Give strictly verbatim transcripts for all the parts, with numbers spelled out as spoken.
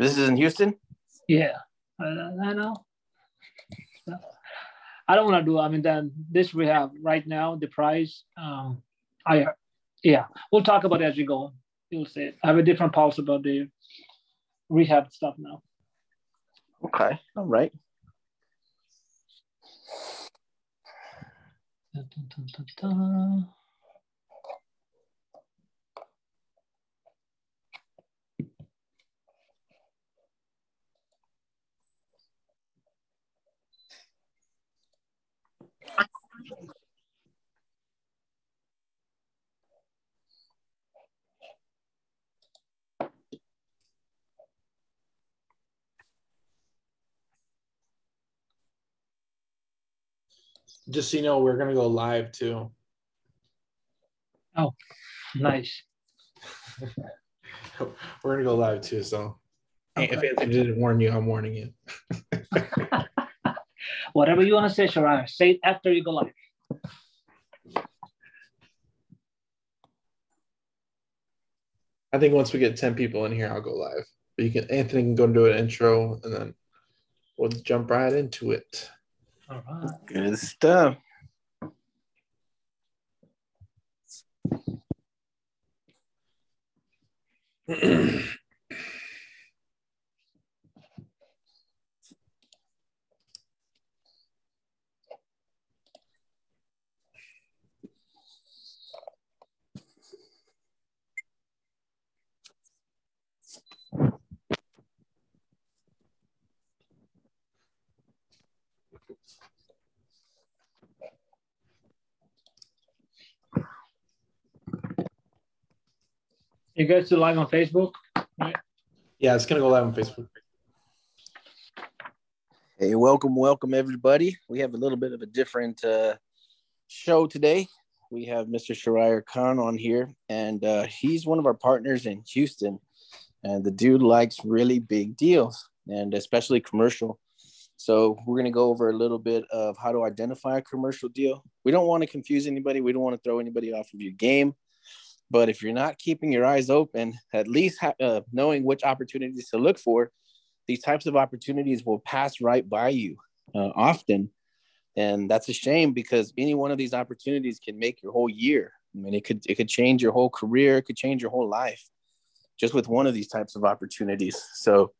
this is in Houston? Yeah, I, I know. I don't want to do, I mean, then this we have right now, the price, um, I, yeah, we'll talk about it as we go. You'll see it. I have a different pulse about the rehab stuff now. Okay, all right. Da, da, da, da, da. Just so you know, we're gonna go live too. Oh, nice. We're gonna go live too. So, okay. If Anthony didn't warn you, I'm warning you. Whatever you want to say, Shahriar, say it after you go live. I think once we get ten people in here, I'll go live. But you can, Anthony can go and do an intro, and then we'll jump right into it. All right. Good stuff. You guys do live on Facebook, right? Yeah, it's going to go live on Facebook. Hey, welcome, welcome, everybody. We have a little bit of a different uh, show today. We have Mister Shahriar Khan on here, and uh, he's one of our partners in Houston. And the dude likes really big deals, and especially commercial. So we're going to go over a little bit of how to identify a commercial deal. We don't want to confuse anybody. We don't want to throw anybody off of your game. But if you're not keeping your eyes open, at least uh, knowing which opportunities to look for, these types of opportunities will pass right by you uh, often. And that's a shame, because any one of these opportunities can make your whole year. I mean, it could, it could change your whole career. It could change your whole life just with one of these types of opportunities. So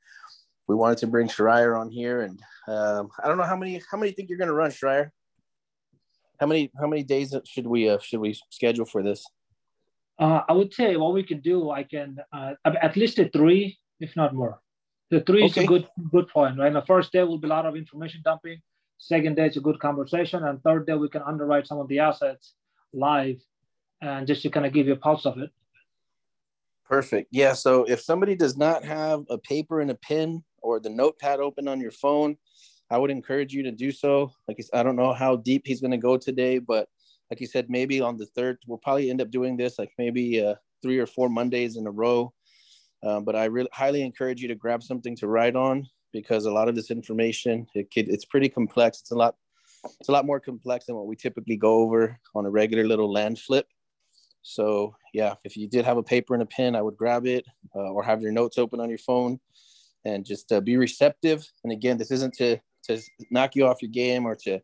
we wanted to bring Shahriar on here. And um, I don't know how many, how many think you're going to run, Shahriar? How many, how many days should we, uh, should we schedule for this? Uh, I would say what we can do, I can uh, at least a three, if not more. The three okay. is a good good point, right? The first day will be a lot of information dumping. Second day is a good conversation. And third day, we can underwrite some of the assets live and just to kind of give you a pulse of it. Perfect. Yeah, so if somebody does not have a paper and a pen or the notepad open on your phone, I would encourage you to do so. Like, I don't know how deep he's going to go today, but like you said, maybe on the third, we'll probably end up doing this like maybe uh, three or four Mondays in a row. Um, but I really highly encourage you to grab something to write on, because a lot of this information, it could, it's pretty complex. It's a lot, it's a lot more complex than what we typically go over on a regular little land flip. So yeah, if you did have a paper and a pen, I would grab it uh, or have your notes open on your phone and just uh, be receptive. And again, this isn't to to knock you off your game or to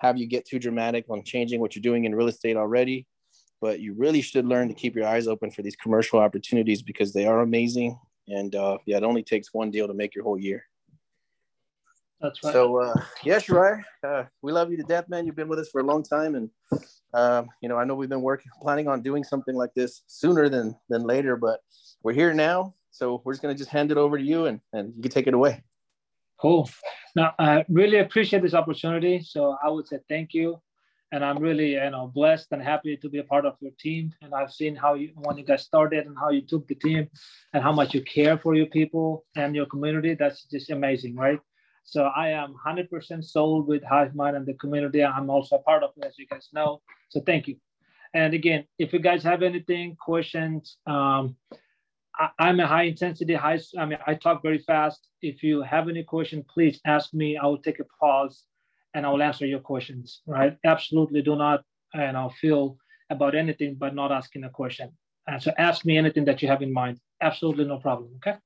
have you get too dramatic on changing what you're doing in real estate already, but you really should learn to keep your eyes open for these commercial opportunities because they are amazing. And uh, yeah, it only takes one deal to make your whole year. That's right. So uh, yeah, Shahriar, uh, we love you to death, man. You've been with us for a long time. And, um, you know, I know we've been working, planning on doing something like this sooner than, than later, but we're here now. So we're just going to just hand it over to you and, and you can take it away. Cool. Now, I really appreciate this opportunity. So I would say thank you. And I'm really, you know, blessed and happy to be a part of your team. And I've seen how you, when you got started and how you took the team and how much you care for your people and your community. That's just amazing, right? So I am one hundred percent sold with HiveMind and the community. I'm also a part of it, as you guys know. So thank you. And again, if you guys have anything, questions, um, I, I'm a high intensity, high, I mean, I talk very fast. If you have any question, please ask me. I will take a pause and I will answer your questions, right? Absolutely do not, you know, feel about anything but not asking a question. And so ask me anything that you have in mind. Absolutely no problem, okay?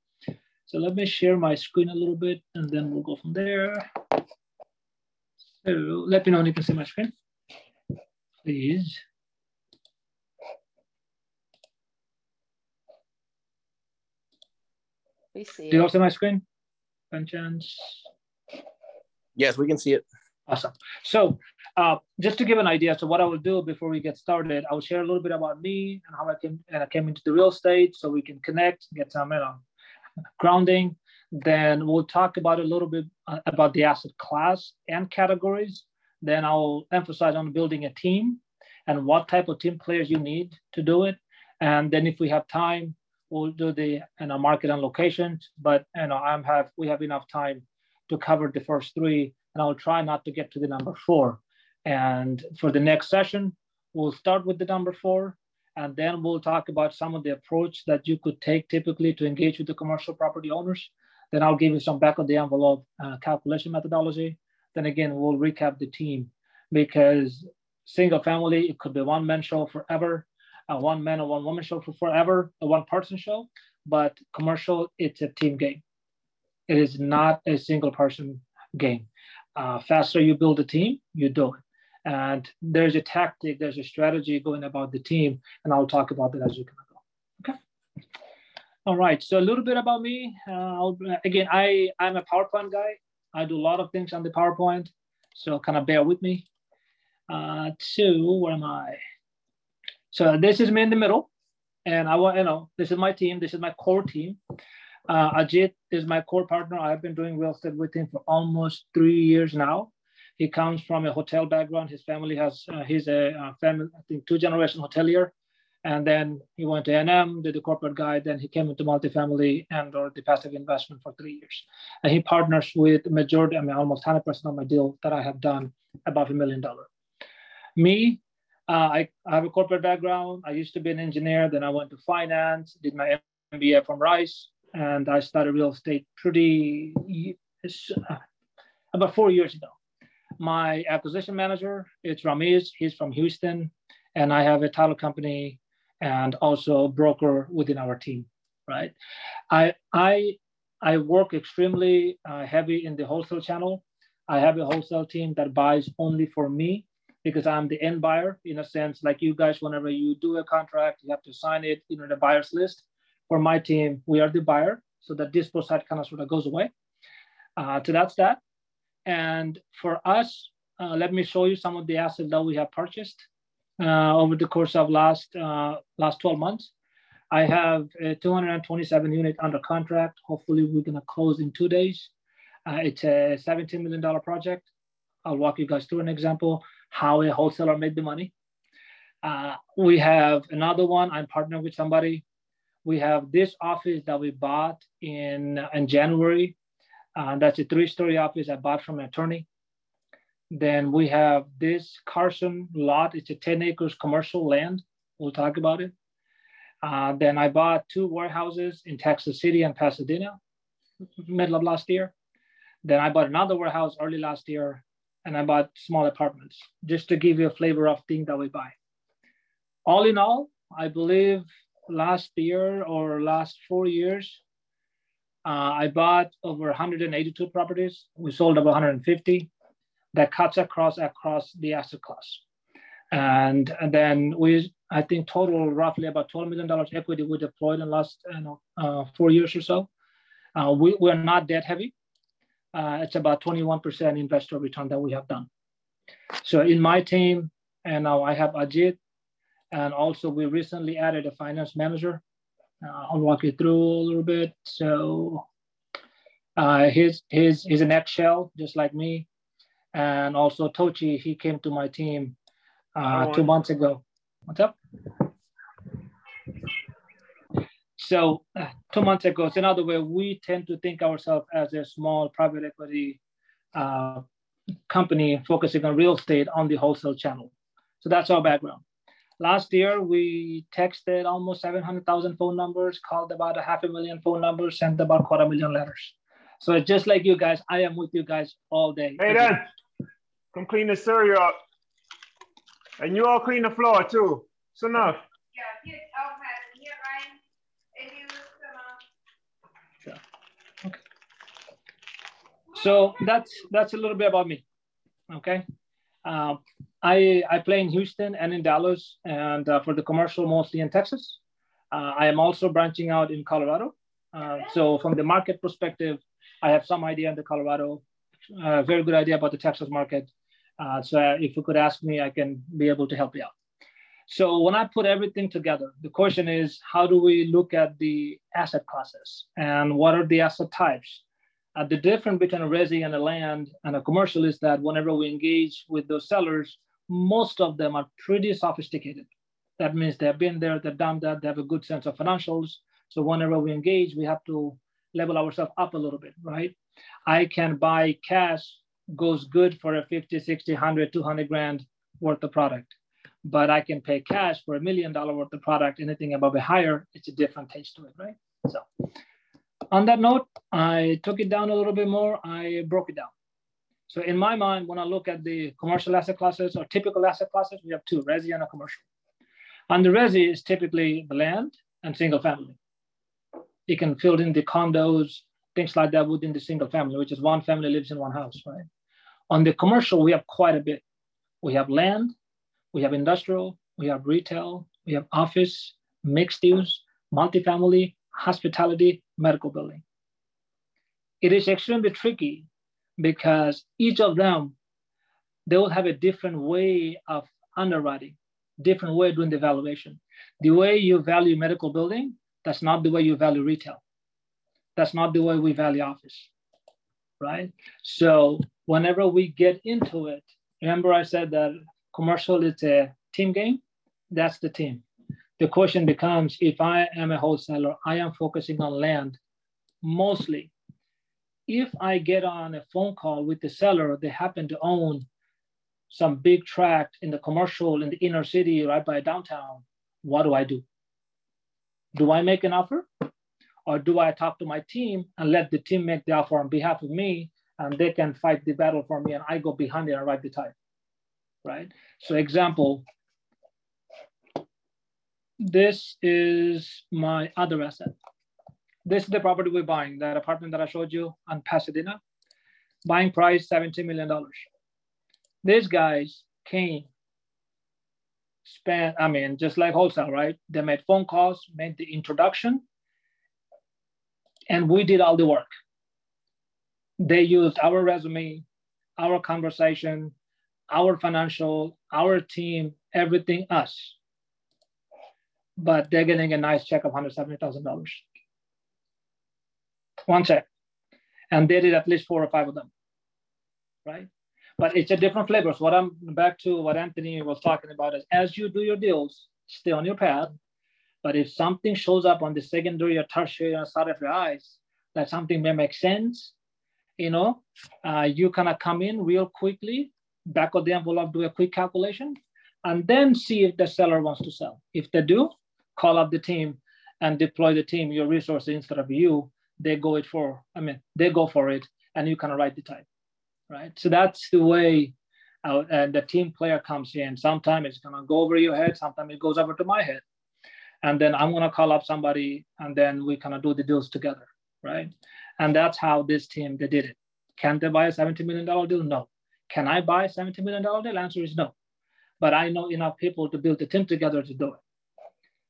So let me share my screen a little bit and then we'll go from there. So let me know when you can see my screen, please. We see. Do you all see my screen? By chance? Yes, we can see it. Awesome. So uh, just to give an idea, so what I will do before we get started, I'll share a little bit about me and how I came, and I came into the real estate so we can connect, get some, you know, grounding. Then we'll talk about a little bit uh, about the asset class and categories. Then I'll emphasize on building a team and what type of team players you need to do it. And then if we have time, we'll do the you know, market and locations. But you know, I'm have we have enough time to cover the first three. And I'll try not to get to the number four. And for the next session, we'll start with the number four, and then we'll talk about some of the approach that you could take typically to engage with the commercial property owners. Then I'll give you some back of the envelope uh, calculation methodology. Then again, we'll recap the team because single family, it could be one man show forever, uh, one man or one woman show for forever, a one person show, but commercial, it's a team game. It is not a single person game. Uh, faster you build a team, you do it. And there's a tactic, there's a strategy going about the team, and I'll talk about that as you go. Okay. All right. So a little bit about me. Uh, I'll, again, I I'm a PowerPoint guy. I do a lot of things on the PowerPoint, so kind of bear with me. Uh, two, where am I? So this is me in the middle, and I want you know this is my team. This is my core team. Uh, Ajit is my core partner. I've been doing real estate with him for almost three years now. He comes from a hotel background. His family has, uh, he's a uh, family, I think two generation hotelier. And then he went to A and M, did the corporate guy. Then he came into multifamily and or the passive investment for three years. And he partners with majority, I mean, almost one hundred percent of my deal that I have done above a million dollar. Me, uh, I, I have a corporate background. I used to be an engineer. Then I went to finance, did my M B A from Rice. And I started real estate pretty uh, about four years ago. My acquisition manager is Ramiz. He's from Houston, and I have a title company and also a broker within our team. Right? I I I work extremely uh, heavy in the wholesale channel. I have a wholesale team that buys only for me because I'm the end buyer in a sense. Like you guys, whenever you do a contract, you have to sign it in the buyer's list. For my team, we are the buyer, so the dispo side kind of sort of goes away. Uh, so that's that. And for us, uh, let me show you some of the assets that we have purchased uh, over the course of last uh, last twelve months. I have a two hundred twenty-seven unit under contract. Hopefully, we're gonna close in two days. Uh, it's a seventeen million dollar project. I'll walk you guys through an example how a wholesaler made the money. Uh, we have another one. I'm partnered with somebody. We have this office that we bought in, in January. Uh, that's a three-story office I bought from an attorney. Then we have this Carson lot. It's a ten acres commercial land. We'll talk about it. Uh, then I bought two warehouses in Texas City and Pasadena, middle of last year. Then I bought another warehouse early last year, and I bought small apartments, just to give you a flavor of things that we buy. All in all, I believe, last year or last four years, uh, I bought over one hundred eighty-two properties. We sold about one hundred fifty. That cuts across across the asset class. And, and then we, I think total roughly about twelve million dollars equity we deployed in the last you know, uh, four years or so. Uh, we, we're not debt heavy. Uh, it's about twenty-one percent investor return that we have done. So in my team, and now I have Ajit, and also we recently added a finance manager. Uh, I'll walk you through a little bit. So uh, he's, he's, he's an ex-shell, just like me. And also Tochi, he came to my team uh, two months ago. What's up? So uh, two months ago, it's another way we tend to think ourselves as a small private equity uh, company focusing on real estate on the wholesale channel. So that's our background. Last year, we texted almost seven hundred thousand phone numbers, called about a half a million phone numbers, sent about quarter million letters. So just like you guys, I am with you guys all day. Hey, Dan, come clean the cereal up. And you all clean the floor too. It's enough. Yeah, get out, here, Ryan. And you look enough. Sure. Okay. So that's that's a little bit about me. Okay. Uh, I I play in Houston and in Dallas, and uh, for the commercial mostly in Texas. Uh, I am also branching out in Colorado. Uh, so from the market perspective, I have some idea on the Colorado, uh, very good idea about the Texas market. Uh, so if you could ask me, I can be able to help you out. So when I put everything together, the question is, how do we look at the asset classes and what are the asset types? Uh, the difference between a resi and a land and a commercial is that whenever we engage with those sellers, most of them are pretty sophisticated. That means they've been there, they've done that, they have a good sense of financials. So whenever we engage, we have to level ourselves up a little bit, right? I can buy cash, goes good for a fifty, sixty, one hundred, two hundred grand worth of product, but I can pay cash for a million dollar worth of product, anything above a higher, it's a different taste to it, right? So on that note, I took it down a little bit more, I broke it down. So in my mind, when I look at the commercial asset classes or typical asset classes, we have two, resi and a commercial. And the resi is typically the land and single family. You can fill in the condos, things like that within the single family, which is one family lives in one house, right? On the commercial, we have quite a bit. We have land, we have industrial, we have retail, we have office, mixed use, multifamily, hospitality, medical building. It is extremely tricky because each of them, they will have a different way of underwriting, different way of doing the valuation. The way you value medical building, that's not the way you value retail. That's not the way we value office, right? So whenever we get into it, remember I said that commercial is a team game, that's the team. The question becomes, if I am a wholesaler, I am focusing on land mostly. If I get on a phone call with the seller, they happen to own some big tract in the commercial in the inner city right by downtown, what do I do? Do I make an offer, or do I talk to my team and let the team make the offer on behalf of me, and they can fight the battle for me, and I go behind it and write the title, right? So example, this is my other asset. This is the property we're buying, that apartment that I showed you on Pasadena. Buying price, seventy million dollars. These guys came, spent, I mean, just like wholesale, right? They made phone calls, made the introduction, and we did all the work. They used our resume, our conversation, our financial, our team, everything us. But they're getting a nice check of one hundred seventy thousand dollars. One check. And they did at least four or five of them, right? But it's a different flavor. So what I'm back to what Anthony was talking about is as you do your deals, stay on your path. But if something shows up on the secondary or tertiary on the side of your eyes, that something may make sense, you know, uh, you kind of come in real quickly, back of the envelope, do a quick calculation, and then see if the seller wants to sell. If they do, call up the team and deploy the team, your resources instead of you, they go it for, I mean, they go for it, and you kind of write the type. Right, so that's the way uh, and the team player comes in. Sometimes it's gonna go over your head, sometimes it goes over to my head. And then I'm gonna call up somebody and then we kind of do the deals together, right? And that's how this team, they did it. Can they buy a seventy million dollar deal? No. Can I buy a seventy million dollar deal? Answer is no. but I know enough people to build a team together to do it.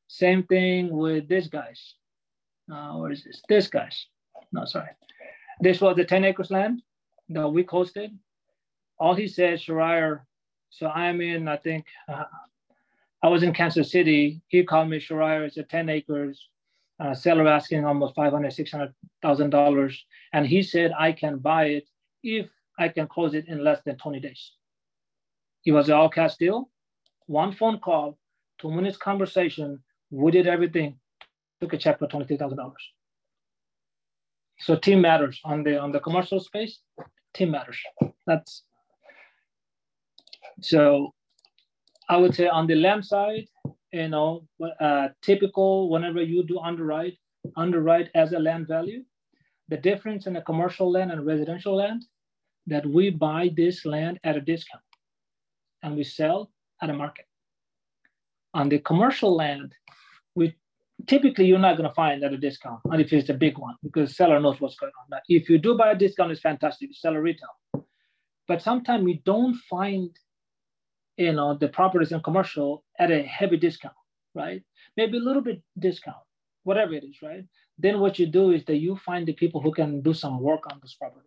Same thing with these guys. Uh, or is this? This guys. No, sorry. This was the ten acres land that we hosted. All he said, Shahriar, so I'm in, I think, uh, I was in Kansas City. He called me, Shahriar, it's a ten acres. Uh, seller asking almost five hundred thousand, six hundred thousand dollars. And he said, I can buy it if I can close it in less than twenty days. It was an all cash deal. One phone call, two minutes conversation. We did everything. Took a check for twenty-three thousand dollars. So team matters on the on the commercial space. Team matters. That's so. I would say on the land side, you know, uh, typical whenever you do underwrite, underwrite as a land value. The difference in a commercial land and residential land that we buy this land at a discount and we sell at a market. On the commercial land, we typically you're not going to find at a discount, and if it's a big one, because seller knows what's going on. Now, if you do buy a discount, it's fantastic. You sell a retail, but sometimes you don't find, you know, the properties in commercial at a heavy discount, right? Maybe a little bit discount, whatever it is, right? Then what you do is that you find the people who can do some work on this property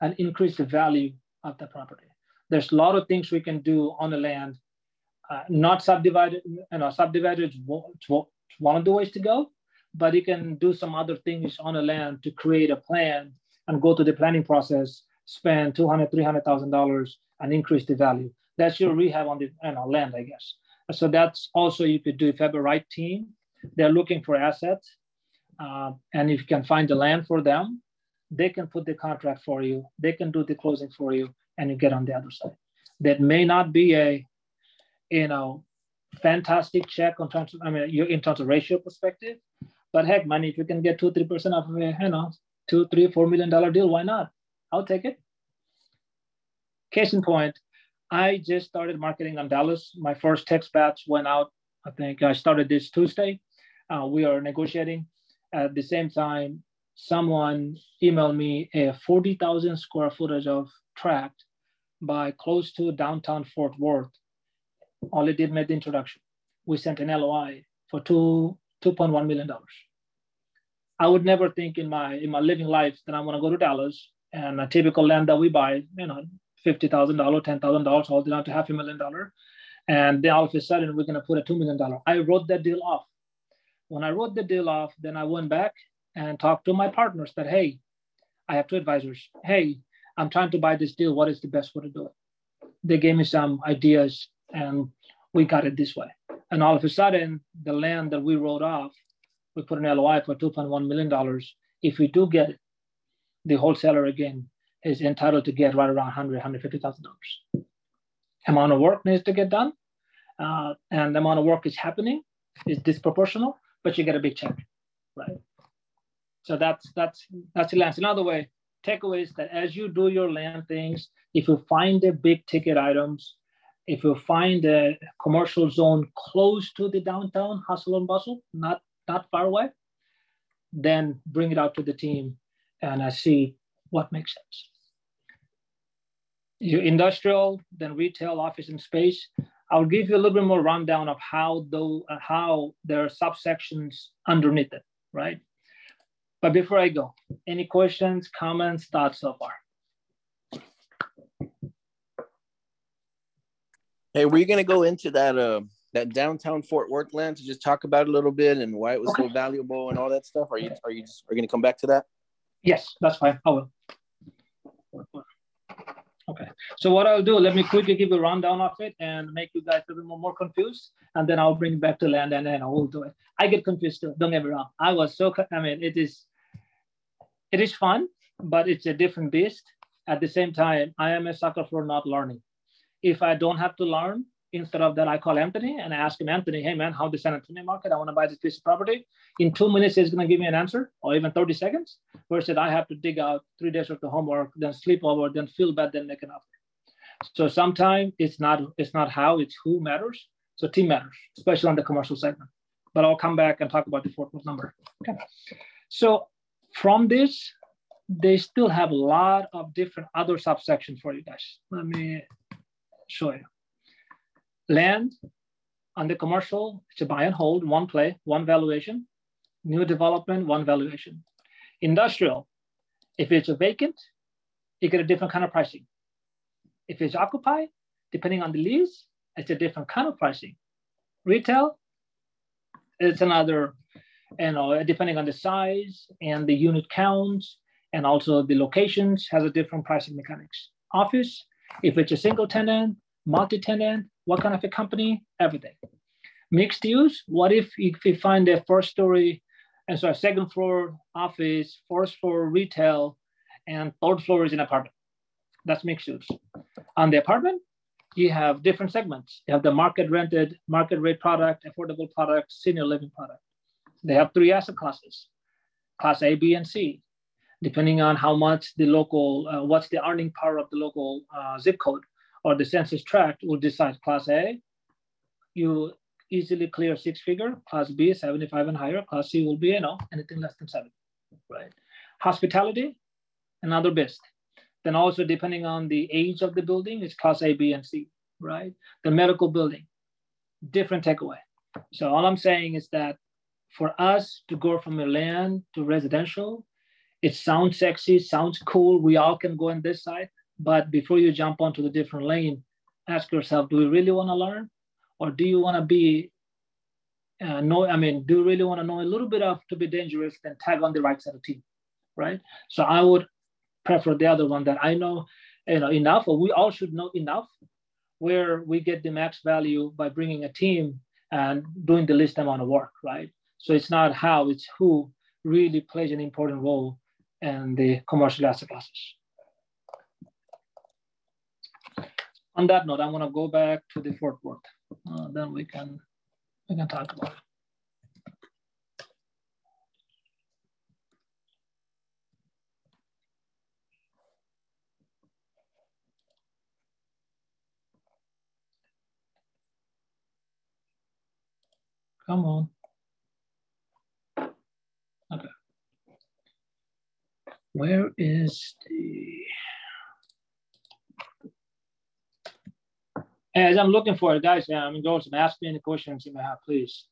and increase the value of the property. There's a lot of things we can do on the land, uh, not subdivided, you know, subdivided is one of the ways to go, but you can do some other things on the land to create a plan and go to the planning process, spend two hundred thousand, three hundred thousand dollars and increase the value. That's your rehab on the, you know, land, I guess. So that's also you could do if you have a right team. They're looking for assets, uh, and if you can find the land for them, they can put the contract for you. They can do the closing for you, and you get on the other side. That may not be a, you know, fantastic check on terms of, I mean, in terms of ratio perspective, but heck, man, if you can get two, three percent of a, you know, two, three, four million dollar deal, why not? I'll take it. Case in point. I just started marketing on Dallas. My first text batch went out. I think I started this Tuesday. Uh, we are negotiating. At the same time, someone emailed me a forty thousand square footage of tract by close to downtown Fort Worth. All it did made the introduction. We sent an L O I for two, two point one million dollars. I would never think in my in my living life that I'm going to go to Dallas and a typical land that we buy, you know, fifty thousand dollars, ten thousand dollars, all down to half a million dollar. And then all of a sudden, we're going to put a two million dollars. I wrote that deal off. When I wrote the deal off, then I went back and talked to my partners that, hey, I have two advisors. Hey, I'm trying to buy this deal. What is the best way to do it? They gave me some ideas and we got it this way. And all of a sudden, the land that we wrote off, we put an L O I for two point one million dollars. If we do get it, the wholesaler again is entitled to get right around one hundred thousand, one hundred fifty thousand dollars. Amount of work needs to get done, uh, and the amount of work is happening is disproportional, but you get a big check, right? So that's that's that's the land. Another way, takeaways that as you do your land things, if you find the big ticket items, if you find a commercial zone close to the downtown hustle and bustle, not not far away, then bring it out to the team, and I see what makes sense. Your industrial, then retail, office, and space. I'll give you a little bit more rundown of how though how there are subsections underneath it, right? But before I go, any questions, comments, thoughts so far? Hey, we're gonna go into that uh, that downtown Fort Worth land to just talk about a little bit and why it was okay. So valuable and all that stuff. Are you are you just, are you gonna come back to that? Yes, that's fine. I will. Okay, so what I'll do, let me quickly give you a rundown of it and make you guys a little more, more confused, and then I'll bring it back to land and then I will do it. I get confused too, don't get me wrong. I was so, I mean, it is, it is fun, but it's a different beast. At the same time, I am a sucker for not learning. If I don't have to learn, instead of that, I call Anthony and I ask him, Anthony, hey man, how the San Antonio market? I want to buy this piece of property. In two minutes, he's going to give me an answer, or even thirty seconds. Versus I have to dig out three days of the homework, then sleep over, then feel bad, then make an offer. So sometimes it's not it's not how, it's who matters. So team matters, especially on the commercial segment. But I'll come back and talk about the fourth number. Okay. So from this, they still have a lot of different other subsections for you guys. Let me show you. Land under commercial, it's a buy and hold, one play, one valuation. New development, one valuation. Industrial, if it's a vacant, you get a different kind of pricing. If it's occupied, depending on the lease, it's a different kind of pricing. Retail, it's another, you know, depending on the size and the unit count, and also the locations has a different pricing mechanics. Office, if it's a single tenant, multi-tenant, what kind of a company, everything. Mixed use, what if you find a first story, and so a second floor office, first floor retail, and third floor is an apartment. That's mixed use. On the apartment, you have different segments. You have the market rented, market rate product, affordable product, senior living product. They have three asset classes, class A, B, and C, depending on how much the local, uh, what's the earning power of the local uh, zip code or the census tract will decide. Class A, you easily clear six figure, class B, seventy-five and higher, class C will be, you know, anything less than seven, right? Hospitality, another best. Then also depending on the age of the building, it's class A, B, and C, right? The medical building, different takeaway. So all I'm saying is that for us to go from a land to residential, it sounds sexy, sounds cool. We all can go on this side, but before you jump onto the different lane, ask yourself, do we really want to learn? Or do you want to be, uh, know, I mean, do you really want to know a little bit of to be dangerous and tag on the right side of the team, right? So I would prefer the other one that I know, you know enough, or we all should know enough where we get the max value by bringing a team and doing the least amount of work, right? So it's not how, it's who really plays an important role in the commercial asset classes. On that note, I'm gonna go back to the fourth word. Uh, then we can, we can talk about it. Come on. Okay. Where is the... As I'm looking for it, guys, yeah, I mean, go and ask me any questions you may have, please.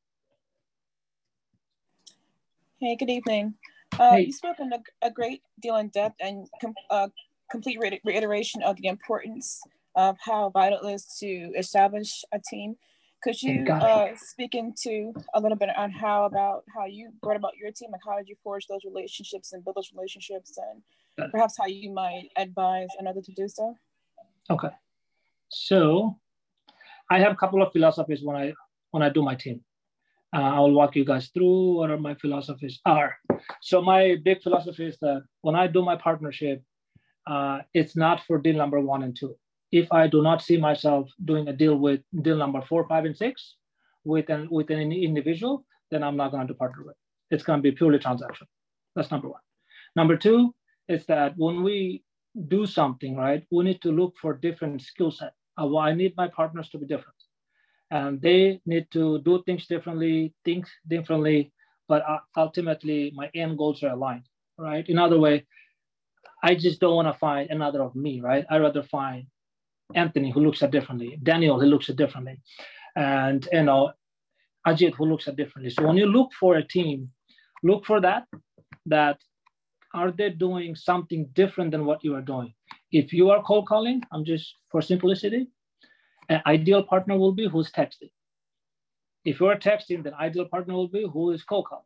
Hey, good evening. Uh, hey. You spoke in a, a great deal in depth and com uh, complete re reiteration of the importance of how vital it is to establish a team. Could you uh, speak into a little bit on how about how you brought about your team and how did you forge those relationships and build those relationships, and perhaps how you might advise another to do so? Okay, so I have a couple of philosophies when I when I do my team. Uh, I will walk you guys through what are my philosophies are. So my big philosophy is that when I do my partnership, uh, it's not for deal number one and two. If I do not see myself doing a deal with deal number four, five, and six with an with an individual, then I'm not going to partner with. It's going to be purely transactional. That's number one. Number two is that when we do something, right, we need to look for different skill set. I need my partners to be different. And they need to do things differently, think differently, but ultimately my end goals are aligned, right? In other way, I just don't want to find another of me, right? I'd rather find Anthony, who looks at differently, Daniel, who looks at differently, and, you know, Ajit, who looks at differently. So when you look for a team, look for that, that are they doing something different than what you are doing? If you are cold calling, I'm just for simplicity, an ideal partner will be who's texting. If you're texting, then ideal partner will be who is cold calling,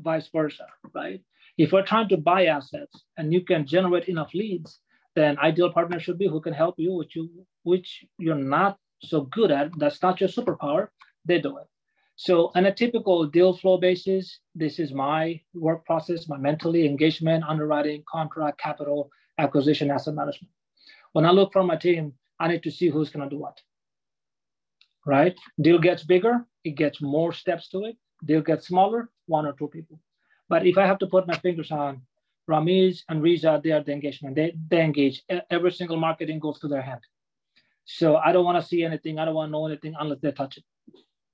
vice versa, right? If you're trying to buy assets and you can generate enough leads, then ideal partner should be who can help you, which you, which you're not so good at. That's not your superpower, they do it. So on a typical deal flow basis, this is my work process, my mentally engagement, underwriting, contract, capital, acquisition, asset management. When I look for my team, I need to see who's gonna do what, right? Deal gets bigger, it gets more steps to it. Deal gets smaller, one or two people. But if I have to put my fingers on Ramiz and Riza, they are the engagement, they, they engage. Every single marketing goes through their hand. So I don't wanna see anything, I don't wanna know anything unless they touch it.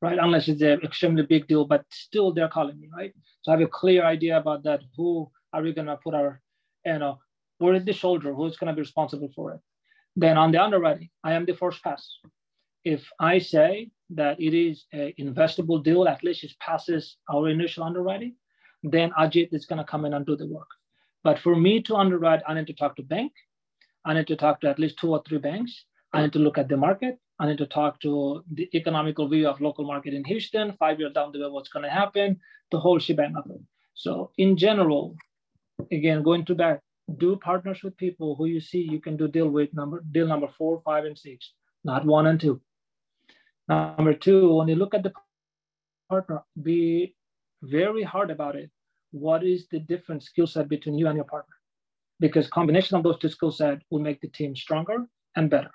Right, unless it's an extremely big deal, but still they're calling me, right? So I have a clear idea about that. Who are we gonna put our, you know, where is the shoulder? Who's gonna be responsible for it? Then on the underwriting, I am the first pass. if I say that it is an investable deal, at least it passes our initial underwriting, then Ajit is going to come in and do the work. But for me to underwrite, I need to talk to bank. I need to talk to at least two or three banks. I need to look at the market. I need to talk to the economical view of local market in Houston, five years down the road, what's going to happen, the whole shebang of it. So in general, again, going to back, do partners with people who you see you can do deal with number, deal number four, five, and six, not one and two. Number two, when you look at the partner, be very hard about it. What is the different skill set between you and your partner? Because combination of those two skill sets will make the team stronger and better.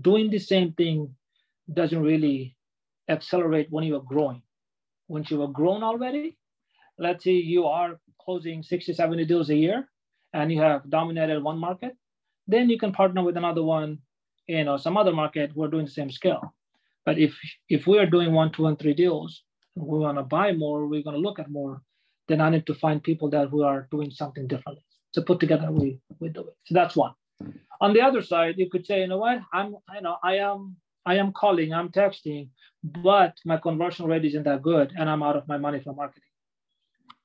Doing the same thing doesn't really accelerate when you are growing. Once you are grown already, let's say you are closing sixty, seventy deals a year, and you have dominated one market, then you can partner with another one, you know, some other market, we're doing the same scale. But if, if we are doing one, two, and three deals, and we wanna buy more, we're gonna look at more, then I need to find people that who are doing something differently. So put together, we, we do it. So that's one. On the other side, you could say, you know what, I'm, you know, I am, I am calling, I'm texting, but my conversion rate isn't that good, and I'm out of my money for marketing.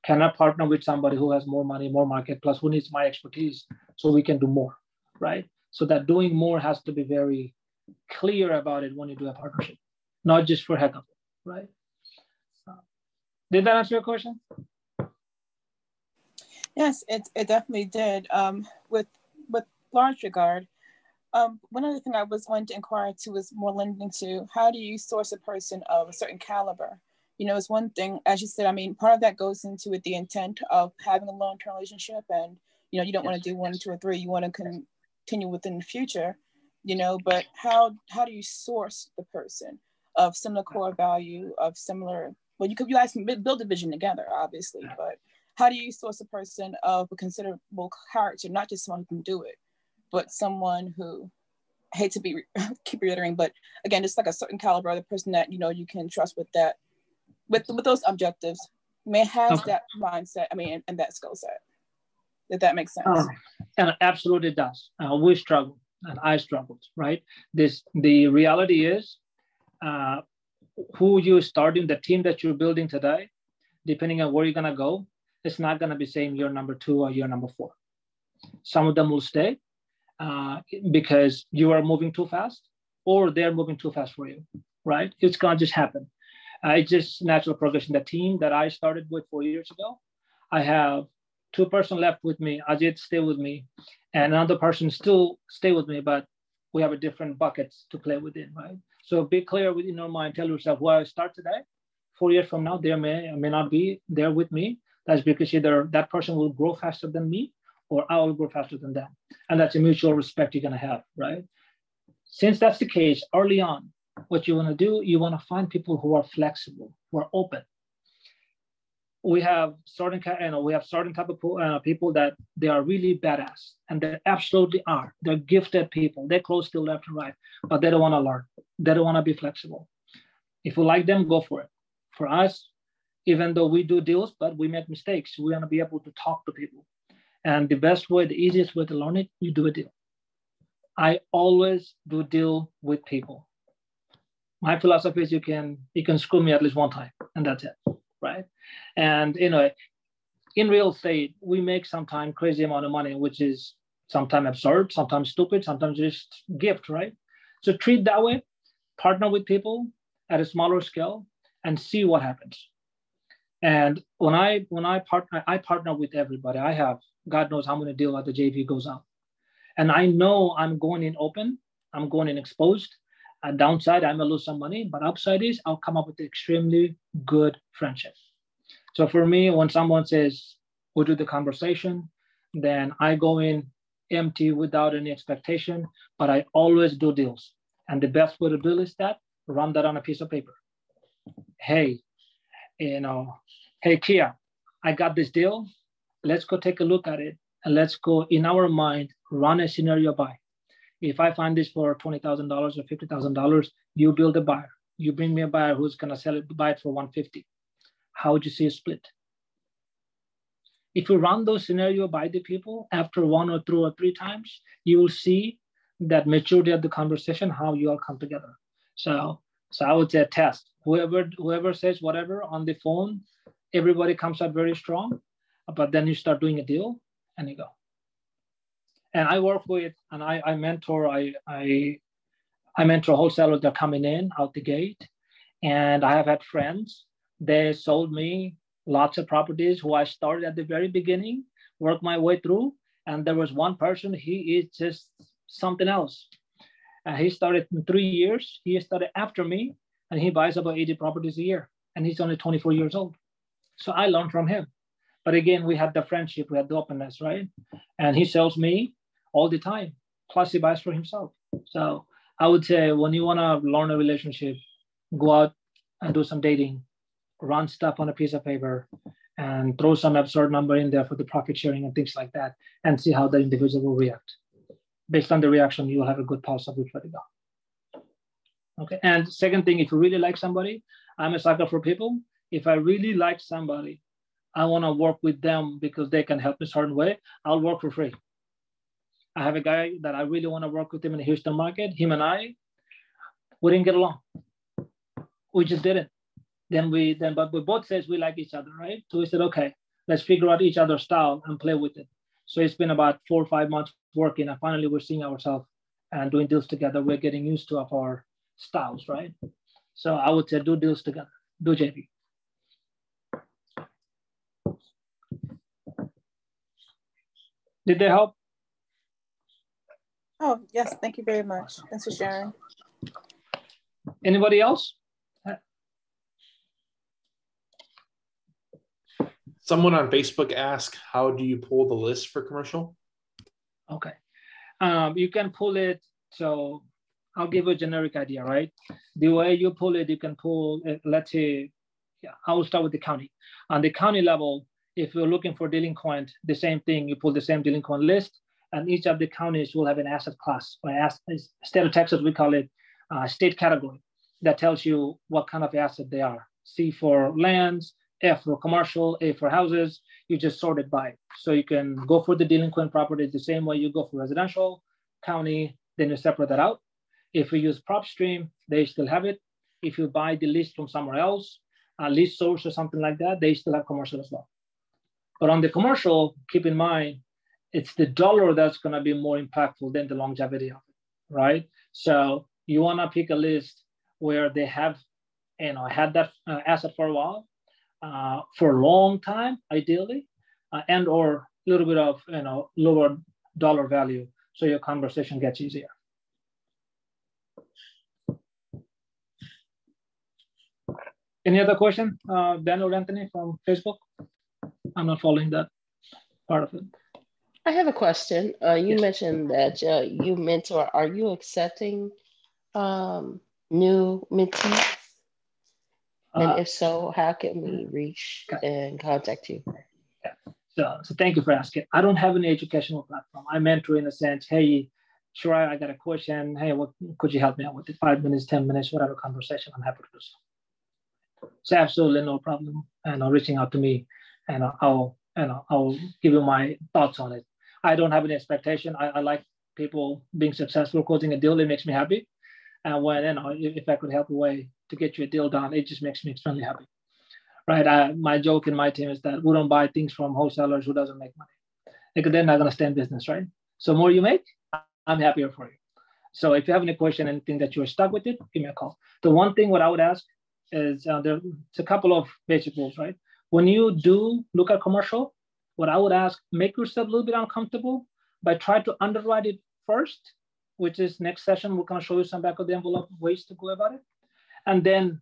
Can I partner with somebody who has more money, more market, plus who needs my expertise so we can do more, right? So that doing more has to be very clear about it when you do a partnership, not just for heck of it, right? So, did that answer your question? Yes, it, it definitely did. Um, with, with large regard, um, one other thing I was going to inquire to was more lending to, how do you source a person of a certain caliber? You know, it's one thing, as you said, I mean, part of that goes into with the intent of having a long-term relationship, and, you know, you don't yes. want to do one, two, or three, you want to con continue within the future, you know, but how how do you source the person of similar core value, of similar, well, you could, you guys can build a vision together, obviously, but how do you source a person of a considerable character, not just someone who can do it, but someone who, I hate to be, keep reiterating, but again, it's like a certain caliber of the person that, you know, you can trust with that, With, with those objectives, may have okay. that mindset, I mean, and, and that skill set. If that makes sense. Uh, and it absolutely does. Uh, we struggled, and I struggled, right? This the reality is, uh, who you're starting, the team that you're building today, depending on where you're gonna go, it's not gonna be saying year number two or year number four. Some of them will stay uh, because you are moving too fast, or they're moving too fast for you, right? It's gonna just happen. Uh, it's just natural progression. The team that I started with four years ago, I have two person left with me. Ajit stay with me, and another person still stay with me, but we have a different buckets to play within, right? So be clear within your mind. Tell yourself where I start today. Four years from now, there may or may not be there with me. That's because either that person will grow faster than me, or I will grow faster than them, and that's a mutual respect you're gonna have, right? Since that's the case, early on, what you want to do, you want to find people who are flexible, who are open. We have certain, you know, we have certain type of uh, people that they are really badass, and they absolutely are. They're gifted people. They close to left and right, but they don't want to learn. They don't want to be flexible. If you like them, go for it. For us, even though we do deals, but we make mistakes, we want to be able to talk to people. And the best way, the easiest way to learn it, you do a deal. I always do deal with people. My philosophy is you can you can screw me at least one time, and that's it, right? And you know, in real estate, we make sometimes crazy amount of money, which is sometimes absurd, sometimes stupid, sometimes just gift, right? So treat that way, partner with people at a smaller scale, and see what happens. And when I when I partner, I partner with everybody. I have God knows how many deals at the J V goes out, and I know I'm going in open, I'm going in exposed. And downside, I may lose some money, but upside is I'll come up with extremely good friendships. So for me, when someone says, we'll do the conversation, then I go in empty without any expectation, but I always do deals. And the best way to do is that, run that on a piece of paper. Hey, you know, hey, Kia, I got this deal. Let's go take a look at it. And let's go, in our mind, run a scenario by. If I find this for twenty thousand dollars or fifty thousand dollars, you build a buyer. You bring me a buyer who's gonna sell it, buy it for one fifty. How would you see a split? If you run those scenarios by the people after one or two or three times, you will see that maturity of the conversation, how you all come together. So, so I would say a test. Whoever whoever says whatever on the phone, everybody comes out very strong, but then you start doing a deal and you go. And I work with, and I, I mentor, I, I, I mentor wholesalers that are coming in out the gate. And I have had friends, they sold me lots of properties who I started at the very beginning, worked my way through. And there was one person, he is just something else. And he started in three years, he started after me, and he buys about eighty properties a year. And he's only twenty-four years old. So I learned from him. But again, we had the friendship, we had the openness, right? And he sells me all the time, plus he buys for himself. So I would say when you wanna learn a relationship, go out and do some dating, run stuff on a piece of paper, and throw some absurd number in there for the profit sharing and things like that, and see how the individual will react. Based on the reaction, you will have a good pulse of which way to go. Okay, and second thing, if you really like somebody, I'm a sucker for people. If I really like somebody, I wanna work with them because they can help me a certain way, I'll work for free. I have a guy that I really wanna work with him in the Houston market. Him and I, we didn't get along. We just didn't. Then we, then, but we both says we like each other, right? So we said, okay, let's figure out each other's style and play with it. So it's been about four or five months working, and finally we're seeing ourselves and doing deals together. We're getting used to of our styles, right? So I would say do deals together, do J V. Did they help? Oh, yes, thank you very much. Thanks for sharing. Anybody else? Someone on Facebook asked, how do you pull the list for commercial? Okay, um, you can pull it. So I'll give you a generic idea, right? The way you pull it, you can pull, uh, let's say, yeah, I will start with the county. On the county level, if you're looking for delinquent, the same thing, you pull the same delinquent list, and each of the counties will have an asset class. By state of Texas, we call it uh, state category. That tells you what kind of asset they are. C for lands, F for commercial, A for houses, you just sort it by. So you can go for the delinquent properties the same way you go for residential, county, then you separate that out. If you use PropStream, they still have it. If you buy the list from somewhere else, a list source or something like that, they still have commercial as well. But on the commercial, keep in mind, it's the dollar that's gonna be more impactful than the longevity of it, right? So you wanna pick a list where they have, you know, had that uh, asset for a while, Uh, for a long time, ideally, uh, and or a little bit of, you know, lower dollar value, so your conversation gets easier. Any other question, uh, Daniel, Anthony from Facebook? I'm not following that part of it. I have a question. Uh, you yes. mentioned that uh, you mentor. Are you accepting um, new mentees? And if so, how can we reach okay. and contact you? Yeah. So, so thank you for asking. I don't have any educational platform. I mentor in a sense, hey, sure, I got a question. Hey, what could you help me out with it? Five minutes, ten minutes, whatever conversation, I'm happy to do so. So absolutely no problem. And uh, reaching out to me, and uh, I'll and uh, I'll give you my thoughts on it. I don't have any expectation. I, I like people being successful, closing a deal. It makes me happy. And when, you know, if I could help a way to get you a deal done, it just makes me extremely happy, right? I, my joke in my team is that we don't buy things from wholesalers who doesn't make money, because they're not going to stay in business, right? So more you make, I'm happier for you. So if you have any question, anything that you're stuck with it, give me a call. The one thing what I would ask is uh, there's a couple of basic rules, right? When you do look at commercial, what I would ask, make yourself a little bit uncomfortable, but try to underwrite it first, which is next session, we're going to show you some back of the envelope ways to go about it. And then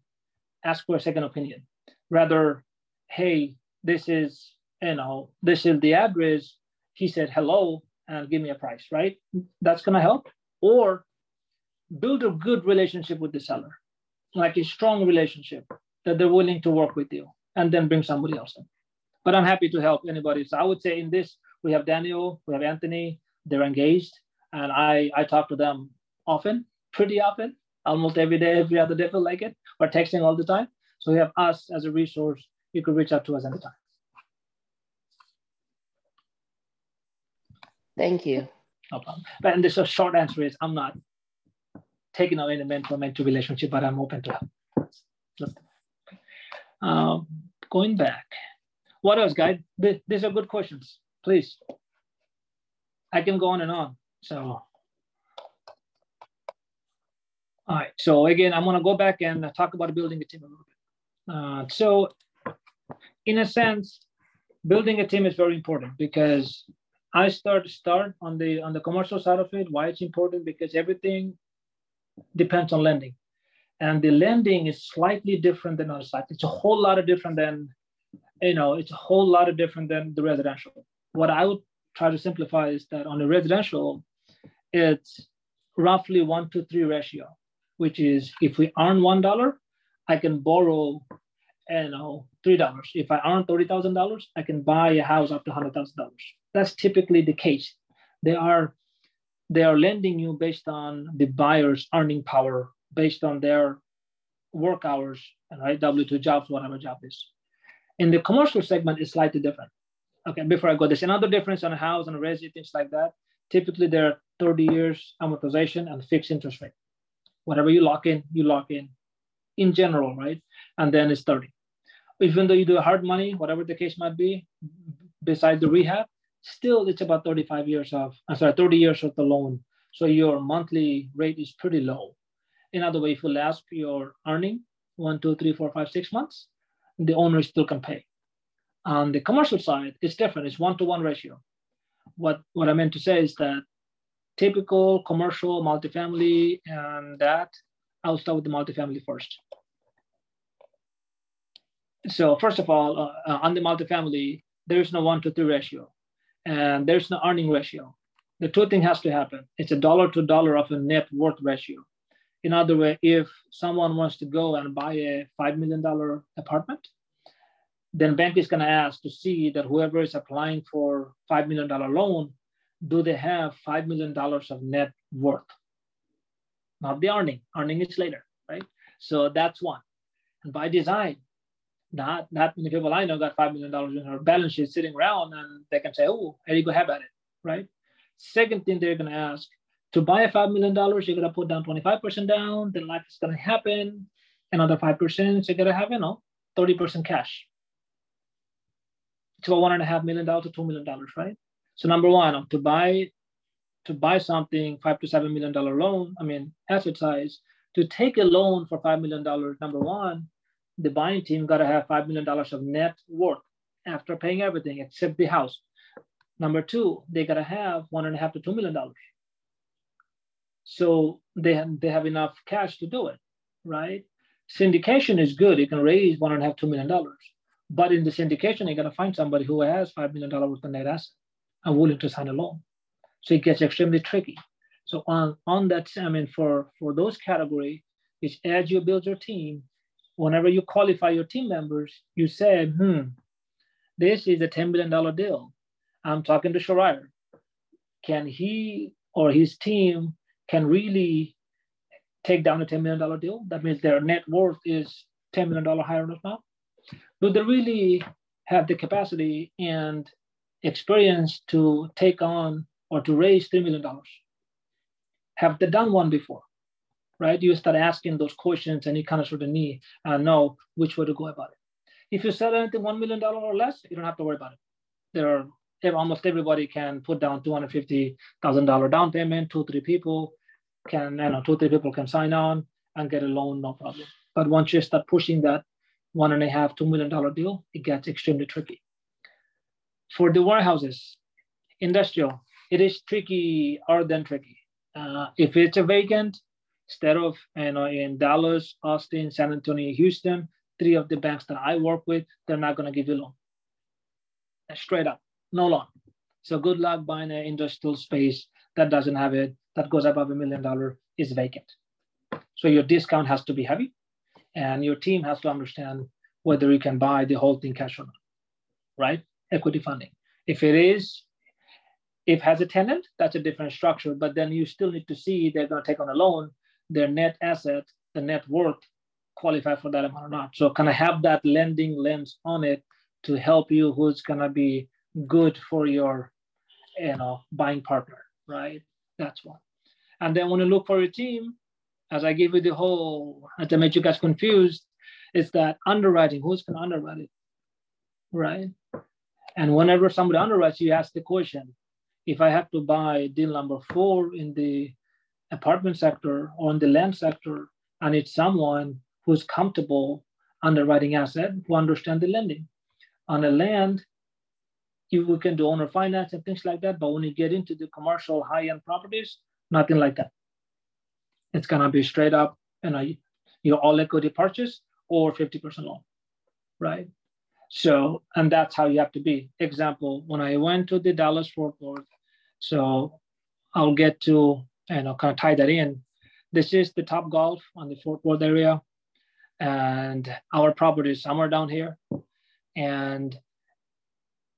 ask for a second opinion. Rather, hey, this is, you know, this is the address. He said, hello, and give me a price, right? That's going to help. Or build a good relationship with the seller, like a strong relationship that they're willing to work with you, and then bring somebody else in. But I'm happy to help anybody. So I would say in this, we have Daniel, we have Anthony, they're engaged. And I, I talk to them often, pretty often, almost every day, every other day, feel like it. We're texting all the time. So we have us as a resource. You could reach out to us anytime. Thank you. No problem. But, and the short answer is I'm not. taken away the mentor-mentor relationship, but I'm open to help. Um, going back, what else, guys? Th these are good questions, please. I can go on and on. So, all right. So again, I'm gonna go back and talk about building a team a little bit. Uh, so, in a sense, building a team is very important because I start start on the on the commercial side of it. Why it's important? Because everything depends on lending, and the lending is slightly different than other sites. It's a whole lot of different than, you know, it's a whole lot of different than the residential. What I would try to simplify is that on the residential, it's roughly one to three ratio, which is if we earn one dollar, I can borrow, you know, three dollars. If I earn thirty thousand dollars, I can buy a house up to hundred thousand dollars. That's typically the case. They are they are lending you based on the buyer's earning power, based on their work hours, and right, W two jobs, whatever job is. In the commercial segment, it's slightly different. Okay, before I go, there's another difference on a house and resi, things like that. Typically, there are thirty years amortization and fixed interest rate. Whatever you lock in, you lock in, in general, right? And then it's thirty. Even though you do hard money, whatever the case might be, besides the rehab, still it's about thirty-five years of, I'm sorry, thirty years of the loan. So your monthly rate is pretty low. In other way, if you last your earning one, two, three, four, five, six months, the owner still can pay. On the commercial side, it's different. It's one-to-one ratio. What, what I meant to say is that typical commercial, multifamily, and that, I'll start with the multifamily first. So first of all, uh, on the multifamily, there is no one-to-three ratio. And there's no earning ratio. The two things has to happen. It's a dollar to dollar of a net worth ratio. In other way, if someone wants to go and buy a five million dollar apartment, then bank is gonna ask to see that whoever is applying for five million dollar loan, do they have five million dollars of net worth? Not the earning, earning is later, right? So that's one. And by design, Not, not many people I know got five million dollars in her balance sheet sitting around and they can say, oh, here you go, have at it, right? Second thing they're gonna ask, to buy a five million dollars, you're gonna put down twenty-five percent down, then life is gonna happen, another five percent, so you're gonna have, you know, thirty percent cash. It's about one and a half million dollars to two million dollars, right? So number one, to buy, to buy something, five to seven million dollar loan, I mean, asset size, to take a loan for five million dollars, number one, the buying team got to have five million dollars of net worth after paying everything except the house. Number two, they got to have one and a half to two million dollars. So they have, they have enough cash to do it, right? Syndication is good. You can raise one and a half, two million dollars. But in the syndication, you're going to find somebody who has five million dollars worth of net asset and willing to sign a loan. So it gets extremely tricky. So on, on that, I mean, for, for those categories, it's as you build your team, whenever you qualify your team members, you say, hmm, this is a ten million dollar deal. I'm talking to Shahriar. Can he or his team can really take down a ten million dollar deal? That means their net worth is ten million dollars higher enough now. Do they really have the capacity and experience to take on or to raise three million dollars? Have they done one before? Right? You start asking those questions and you kind of sort of need and know which way to go about it. If you sell anything one million dollars or less, you don't have to worry about it. There are, almost everybody can put down two hundred fifty thousand dollars down payment, two, three people can, you know, two, three people can sign on and get a loan, no problem. But once you start pushing that one and a half, two million dollar deal, it gets extremely tricky. For the warehouses, industrial, it is tricky or than tricky. Uh, if it's a vacant, instead of, you know, in Dallas, Austin, San Antonio, Houston, three of the banks that I work with, they're not gonna give you a loan. Straight up, no loan. So good luck buying an industrial space that doesn't have it, that goes above a million dollars, is vacant. So your discount has to be heavy and your team has to understand whether you can buy the whole thing cash or not, right? Equity funding. If it is, if it has a tenant, that's a different structure, but then you still need to see they're gonna take on a loan, their net asset, the net worth, qualify for that amount or not. So kind of have that lending lens on it to help you who's gonna be good for your, you know, buying partner, right? That's one. And then when you look for a team, as I gave you the whole, as I made you guys confused, is that underwriting, who's going to underwrite it, right? And whenever somebody underwrites, you ask the question, if I have to buy deal number four in the apartment sector or in the land sector, I need someone who's comfortable underwriting asset who understand the lending. On the land, you we can do owner finance and things like that, but when you get into the commercial high-end properties, nothing like that. It's gonna be straight up, you know, your all equity purchase or fifty percent loan, right? So, and that's how you have to be. Example, when I went to the Dallas Fort Worth, so I'll get to, you know, kind of tie that in. This is the Top Golf on the Fort Worth area, and our property is somewhere down here. And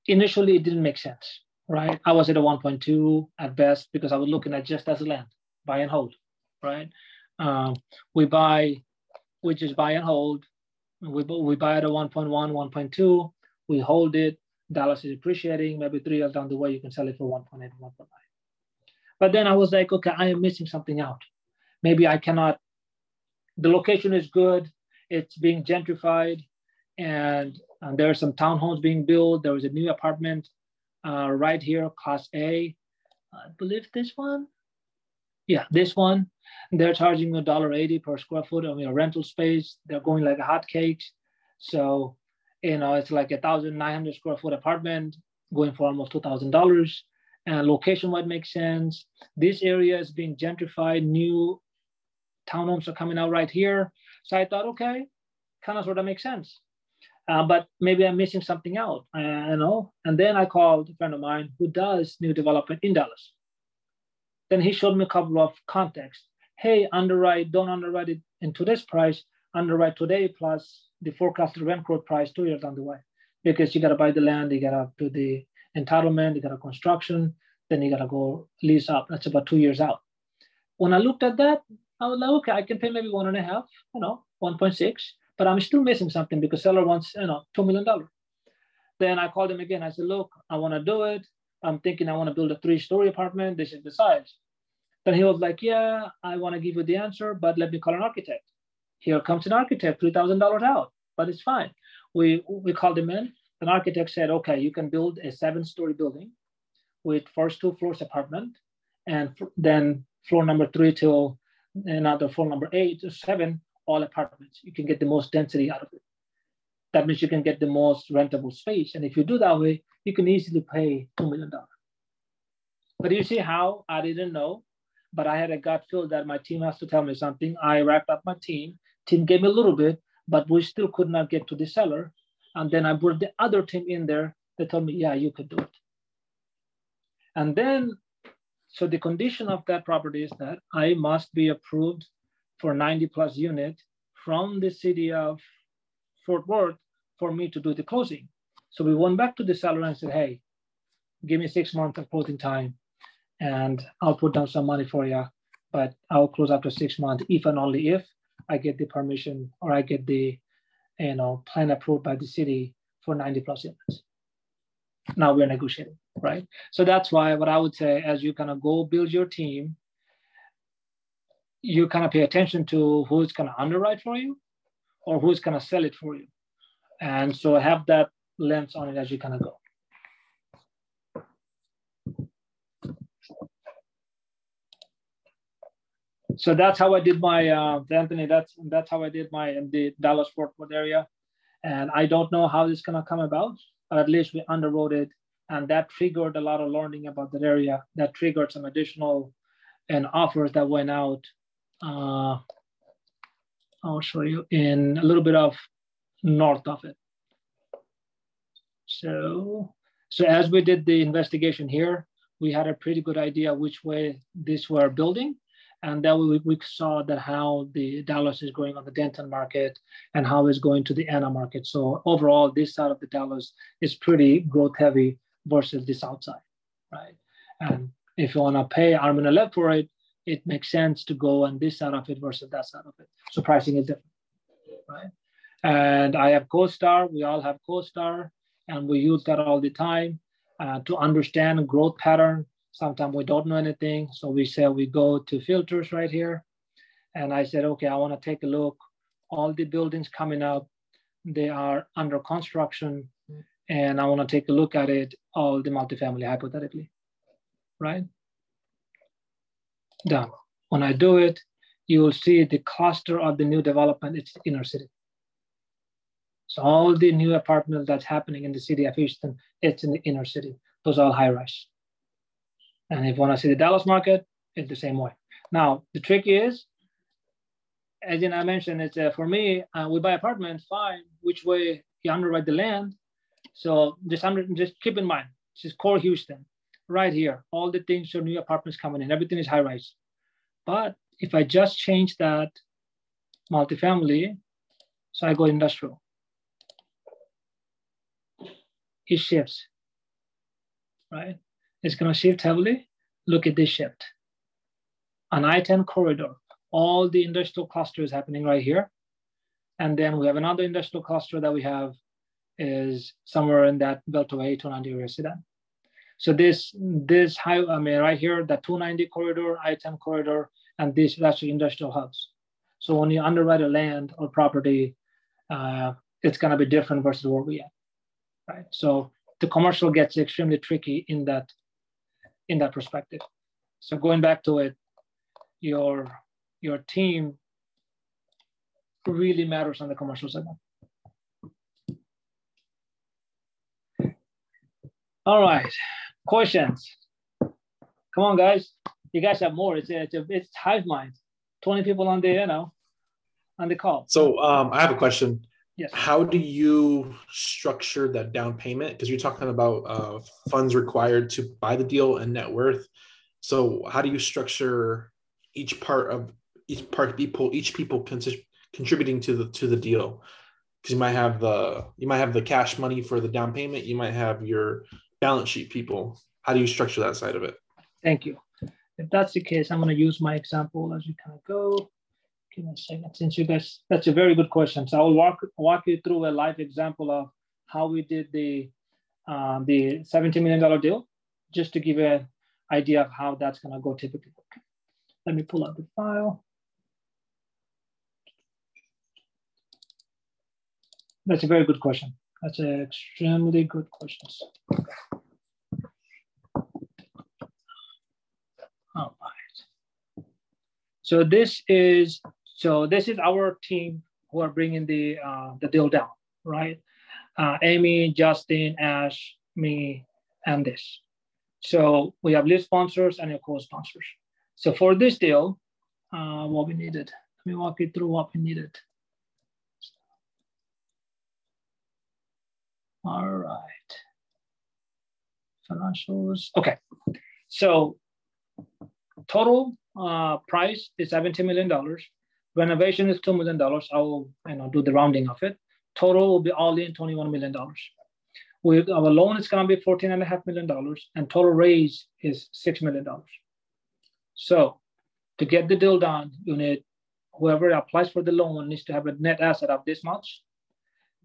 initially it didn't make sense, right? I was at a one point two at best because I was looking at just as a land, buy and hold, right? Uh, we buy, which is buy and hold. We, we buy at a one point one, one point two, we hold it. Dallas is appreciating, maybe three years down the way, you can sell it for one point eight, one point nine. But then I was like, okay, I am missing something out. Maybe I cannot, the location is good, it's being gentrified, and And there are some townhomes being built. There was a new apartment uh, right here, Class A. I believe this one. Yeah, this one. They're charging one dollar eighty per square foot on your rental space. They're going like hotcakes. So, you know, it's like a one thousand nine hundred square foot apartment going for almost two thousand dollars. And location wise makes sense. This area is being gentrified. New townhomes are coming out right here. So I thought, okay, kind of sort of makes sense. Uh, but maybe I'm missing something out, uh, you know? And then I called a friend of mine who does new development in Dallas. Then he showed me a couple of contexts. Hey, underwrite, don't underwrite it into this price, underwrite today plus the forecasted rent growth price two years down the way, because you gotta buy the land, you gotta do the entitlement, you gotta construction, then you gotta go lease up. That's about two years out. When I looked at that, I was like, okay, I can pay maybe one and a half, you know, one point six. But I'm still missing something because seller wants, you know, two million dollars. Then I called him again. I said, look, I want to do it. I'm thinking I want to build a three-story apartment. This is the size. Then he was like, yeah, I want to give you the answer, but let me call an architect. Here comes an architect, three thousand dollars out, but it's fine. We, we called him in. An architect said, okay, you can build a seven-story building with first two floors apartment, and then floor number three till another floor number eight or seven, all apartments. You can get the most density out of it. That means you can get the most rentable space. And if you do that way, you can easily pay two million dollars. But you see how I didn't know, but I had a gut feel that my team has to tell me something. I wrapped up my team. Team gave me a little bit, but we still could not get to the seller. And then I brought the other team in there. They told me, yeah, you could do it. And then, so the condition of that property is that I must be approved for ninety plus unit from the city of Fort Worth for me to do the closing. So we went back to the seller and said, hey, give me six months of closing time and I'll put down some money for you, but I'll close after six months if and only if I get the permission or I get the, you know, plan approved by the city for ninety plus units. Now we're negotiating, right? So that's why what I would say, as you kind of go build your team, you kind of pay attention to who's going to underwrite for you or who's going to sell it for you. And so have that lens on it as you kind of go. So that's how I did my, uh, Anthony, that's that's how I did my the Dallas Fort Worth area. And I don't know how this is going to come about, but at least we underwrote it. And that triggered a lot of learning about that area. That triggered some additional and offers that went out. Uh, I'll show you in a little bit of north of it. So, so as we did the investigation here, we had a pretty good idea which way these were building. And then we, we saw that how the Dallas is going on the Denton market and how it's going to the Anna market. So overall, this side of the Dallas is pretty growth heavy versus this outside, right? And if you want to pay arm and a leg for it, it makes sense to go on this side of it versus that side of it. So pricing is different, right? And I have CoStar. We all have CoStar, and we use that all the time uh, to understand growth pattern. Sometimes we don't know anything, so we say we go to filters right here, And I said, okay, I want to take a look. All the buildings coming up, they are under construction, and I want to take a look at it, all the multifamily hypothetically, right? Done. When I do it, you will see the cluster of the new development, it's inner city. So all the new apartments that's happening in the city of Houston, it's in the inner city. Those are all high rise. And if you want to see the Dallas market, it's the same way. Now, the trick is, as in I mentioned, it's uh, for me, uh, we buy apartments, fine, which way you underwrite the land. So just, under, just keep in mind, this is core Houston, right here. All the things are new apartments coming in, everything is high rise. But if I just change that multifamily, so I go industrial, it shifts, right? It's gonna shift heavily. Look at this shift. An I ten corridor, all the industrial clusters happening right here. And then we have another industrial cluster that we have is somewhere in that Beltway two ninety area sedan. So this, this high, I mean, right here, that two ninety corridor, I ten corridor, and this is actually industrial hubs. So when you underwrite a land or property, uh, it's gonna be different versus where we are, right? So the commercial gets extremely tricky in that, in that perspective. So going back to it, your, your team really matters on the commercial segment. All right, questions. Come on, guys. You guys have more. It's it's, it's HiveMind. twenty people on the you know, on the call. So um, I have a question. Yes. How do you structure that down payment? Because you're talking about uh, funds required to buy the deal and net worth. So how do you structure each part of each part people each people con contributing to the to the deal? Because you might have the you might have the cash money for the down payment. You might have your balance sheet people. How do you structure that side of it? Thank you. If that's the case, I'm going to use my example as we kind of go. Give me a second, since you guys, that's a very good question. So I'll walk walk you through a live example of how we did the uh, the seventy million dollar deal, just to give an idea of how that's going to go typically. Let me pull up the file. That's a very good question. That's an extremely good question. All right. So this is so this is our team who are bringing the uh, the deal down, right? Uh, Amy, Justin, Ash, me, and this. So we have lead sponsors and your co-sponsors. So for this deal, uh, what we needed. Let me walk you through what we needed. All right, financials, okay. So total uh, price is seventy million dollars. Renovation is two million dollars. I'll you know, do the rounding of it. Total will be all in twenty-one million dollars. With our loan, it's gonna be fourteen and a half million dollars, and total raise is six million dollars. So to get the deal done, you need, whoever applies for the loan needs to have a net asset of this much.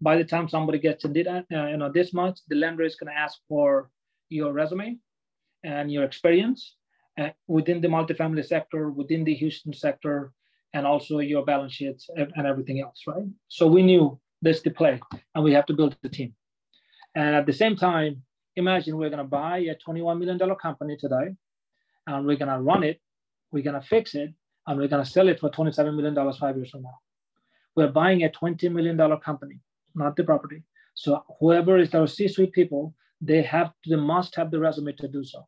By the time somebody gets to uh, you know, this much, the lender is going to ask for your resume and your experience uh, within the multifamily sector, within the Houston sector, and also your balance sheets and everything else, right? So we knew this to play, and we have to build the team. And at the same time, imagine we're going to buy a twenty-one million dollar company today, and we're going to run it, we're going to fix it, and we're going to sell it for twenty-seven million dollars five years from now. We're buying a twenty million dollar company, not the property. So whoever is our C-suite people, they have, they must have the resume to do so.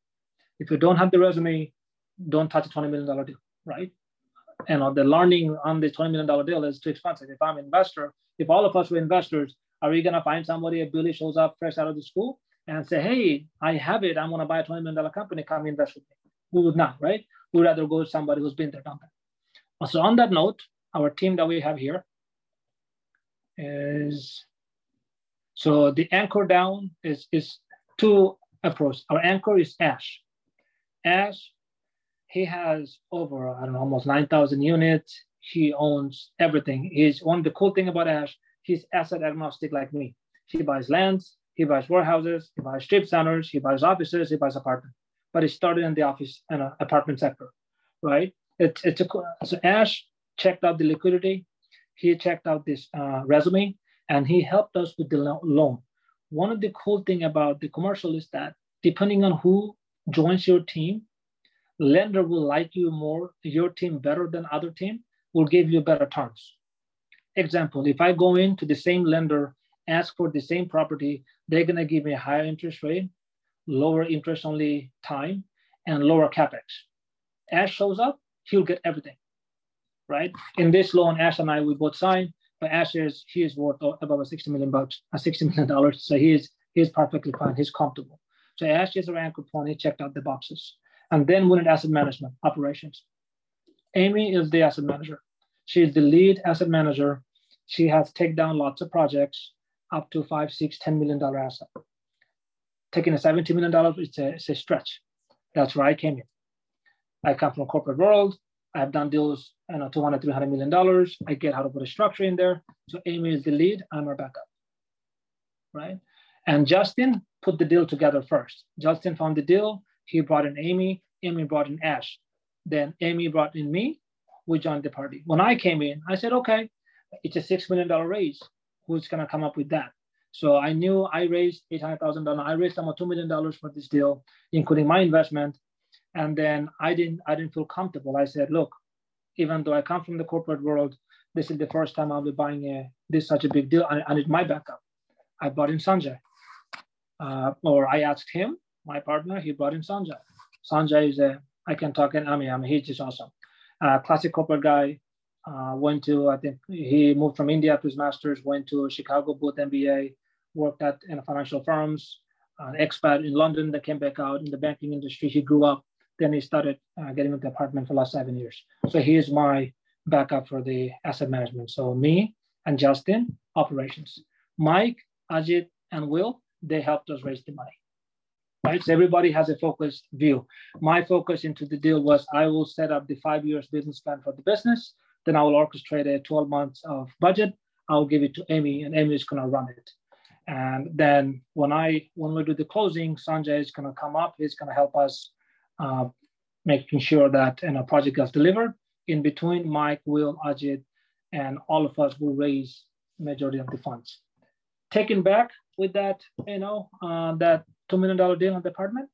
If you don't have the resume, don't touch a twenty million dollar deal, right? And the learning on the twenty million dollar deal is too expensive. If I'm an investor, if all of us were investors, are we gonna find somebody, a Billy shows up fresh out of the school and say, hey, I have it, I'm gonna buy a twenty million dollar company, come invest with me? We would not, right? We'd rather go to somebody who's been there, done that. So on that note, our team that we have here, is so the anchor down is is two approaches. Our anchor is Ash. Ash, he has over I don't know almost nine thousand units. He owns everything. He's one of the cool thing about Ash. He's asset agnostic like me. He buys lands, he buys warehouses, he buys strip centers, he buys offices, he buys apartments. But he started in the office and apartment sector, right? It's it's a, so Ash checked out the liquidity, he checked out this uh, resume, and he helped us with the loan. One of the cool things about the commercial is that depending on who joins your team, lender will like you more, your team better than other team, will give you better terms. Example, if I go into the same lender, ask for the same property, they're gonna give me a higher interest rate, lower interest only time, and lower capex. Ash shows up, he'll get everything, right? In this loan, Ash and I, we both signed, but Ash is, he is worth about sixty million bucks, sixty million dollars. So he is, he is perfectly fine, he's comfortable. So Ash is our anchor point, he checked out the boxes. And then we need asset management operations. Amy is the asset manager. She is the lead asset manager. She has taken down lots of projects, up to five, six, ten million dollar asset. Taking a seventy million dollars, it's a, it's a stretch. That's where I came in. I come from corporate world. I've done deals, you know, two hundred, three hundred million dollars. I get how to put a structure in there. So Amy is the lead, I'm her backup, right? And Justin put the deal together first. Justin found the deal. He brought in Amy. Amy brought in Ash. Then Amy brought in me. We joined the party. When I came in, I said, okay, it's a six million dollar raise. Who's gonna come up with that? So I knew I raised eight hundred thousand dollars. I raised almost two million dollars for this deal, including my investment. And then I didn't, I didn't feel comfortable. I said, look, even though I come from the corporate world, this is the first time I'll be buying a, this such a big deal. I, I need my backup. I brought in Sanjay, uh, or I asked him, my partner, he brought in Sanjay. Sanjay is a, I can talk in Ami, I mean, he's just awesome. Uh, classic corporate guy, uh, went to, I think he moved from India to his master's, went to Chicago Booth M B A, worked at in financial firms, an expat in London that came back out in the banking industry. He grew up, then he started uh, getting into the apartment for the last seven years. So he is my backup for the asset management. So me and Justin, operations. Mike, Ajit, and Will, they helped us raise the money. Right, so everybody has a focused view. My focus into the deal was I will set up the five years business plan for the business. Then I will orchestrate a twelve months of budget. I'll give it to Amy, and Amy is gonna run it. And then when I when we do the closing, Sanjay is gonna come up. He's gonna help us uh, making sure that you know project gets delivered. In between, Mike, Will, Ajit, and all of us will raise majority of the funds. Taken back with that, you know uh, that. two million dollar deal on the apartment.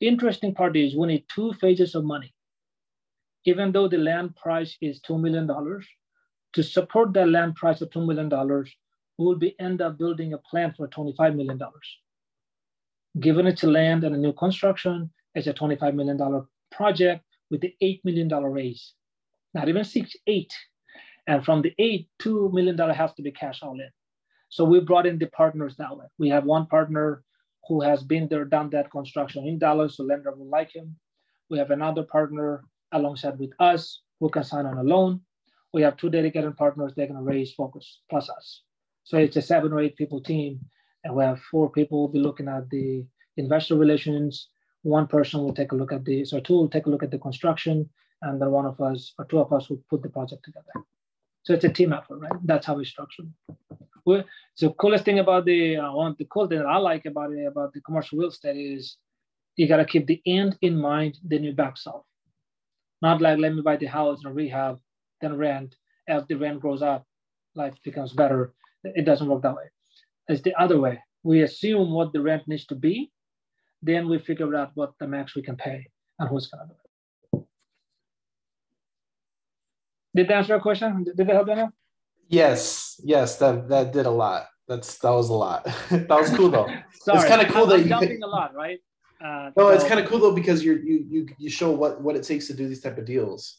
The interesting part is we need two phases of money. Even though the land price is two million dollars, to support that land price of two million dollars, we will be end up building a plan for twenty-five million dollars. Given it's a land and a new construction, it's a twenty-five million dollar project with the eight million dollar raise, not even six, eight. And from the eight, two million dollars has to be cash all in. So we brought in the partners that way. We have one partner who has been there, done that construction in Dallas, so lender will like him. We have another partner alongside with us who can sign on a loan. We have two dedicated partners, they're gonna raise focus, plus us. So it's a seven or eight people team, and we have four people will be looking at the investor relations. One person will take a look at the, so two will take a look at the construction, and then one of us, or two of us will put the project together. So it's a team effort, right? That's how we structure. Well, so coolest thing about the uh, one of the cool thing that I like about it about the commercial real estate is you gotta keep the end in mind, then you back solve. Not like let me buy the house and rehab, then rent. As the rent grows up, life becomes better. It doesn't work that way. It's the other way. We assume what the rent needs to be, then we figure out what the max we can pay and who's gonna do it. Did that answer your question? Did that help, Daniel? Yes, yes, that that did a lot. That's that was a lot. That was cool though. Sorry, it's kind of cool that you jumping a lot, right? Uh, no, so, it's kind of cool though because you you you you show what what it takes to do these type of deals.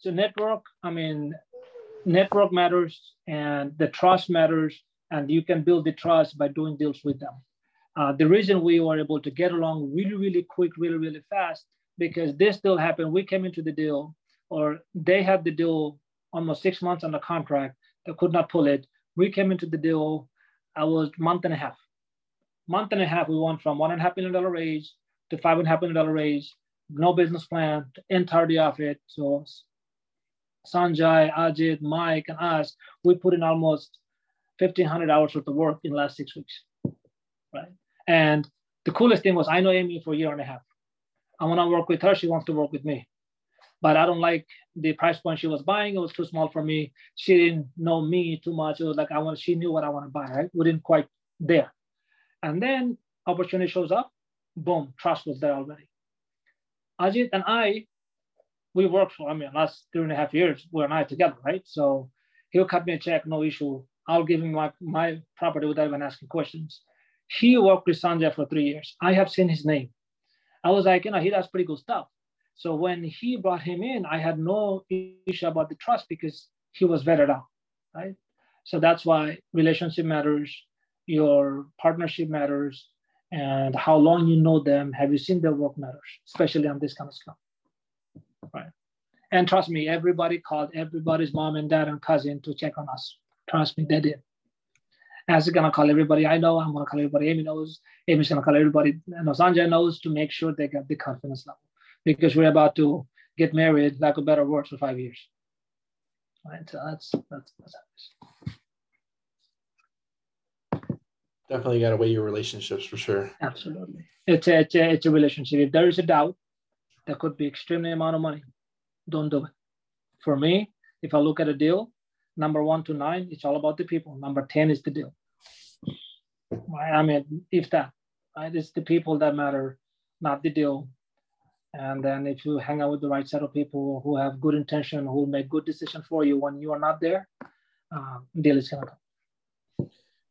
So network, I mean, network matters, and the trust matters, and you can build the trust by doing deals with them. Uh, the reason we were able to get along really really quick, really really fast, because this deal happened. We came into the deal, or they had the deal. Almost six months on the contract, they could not pull it. We came into the deal, I was month and a half. Month and a half, we went from one and a half million dollar raise to five and a half million dollar raise, no business plan, entirety of it. So Sanjay, Ajit, Mike, and us, we put in almost fifteen hundred hours worth of work in the last six weeks, right? And the coolest thing was I know Amy for a year and a half. I wanna work with her, she wants to work with me. but I don't like the price point she was buying. It was too small for me. She didn't know me too much. It was like, I want, she knew what I want to buy, right? We didn't quite there. And then opportunity shows up, boom, trust was there already. Ajit and I, we worked for, I mean, last three and a half years, we and I together, right? So he'll cut me a check, no issue. I'll give him my, my property without even asking questions. He worked with Sanjay for three years. I have seen his name. I was like, you know, he does pretty good stuff. So when he brought him in, I had no issue about the trust because he was vetted out, right? So that's why relationship matters, your partnership matters, and how long you know them, have you seen their work matters, especially on this kind of stuff, right? And trust me, everybody called everybody's mom and dad and cousin to check on us. Trust me, they did. As gonna call everybody I know, I'm gonna call everybody Amy knows, Amy's gonna call everybody you know, Sanjay knows, to make sure they get the confidence level, because we're about to get married, lack of better words, for five years. Right, so that's that's that's happens. Definitely gotta weigh your relationships for sure. Absolutely, it's a, it's a it's a relationship. If there is a doubt, that could be extremely amount of money. Don't do it. For me, if I look at a deal, number one to nine, it's all about the people. Number ten is the deal. I mean, if that, right? It's the people that matter, not the deal. And then if you hang out with the right set of people who have good intention, who will make good decision for you when you are not there, uh, deal is gonna come.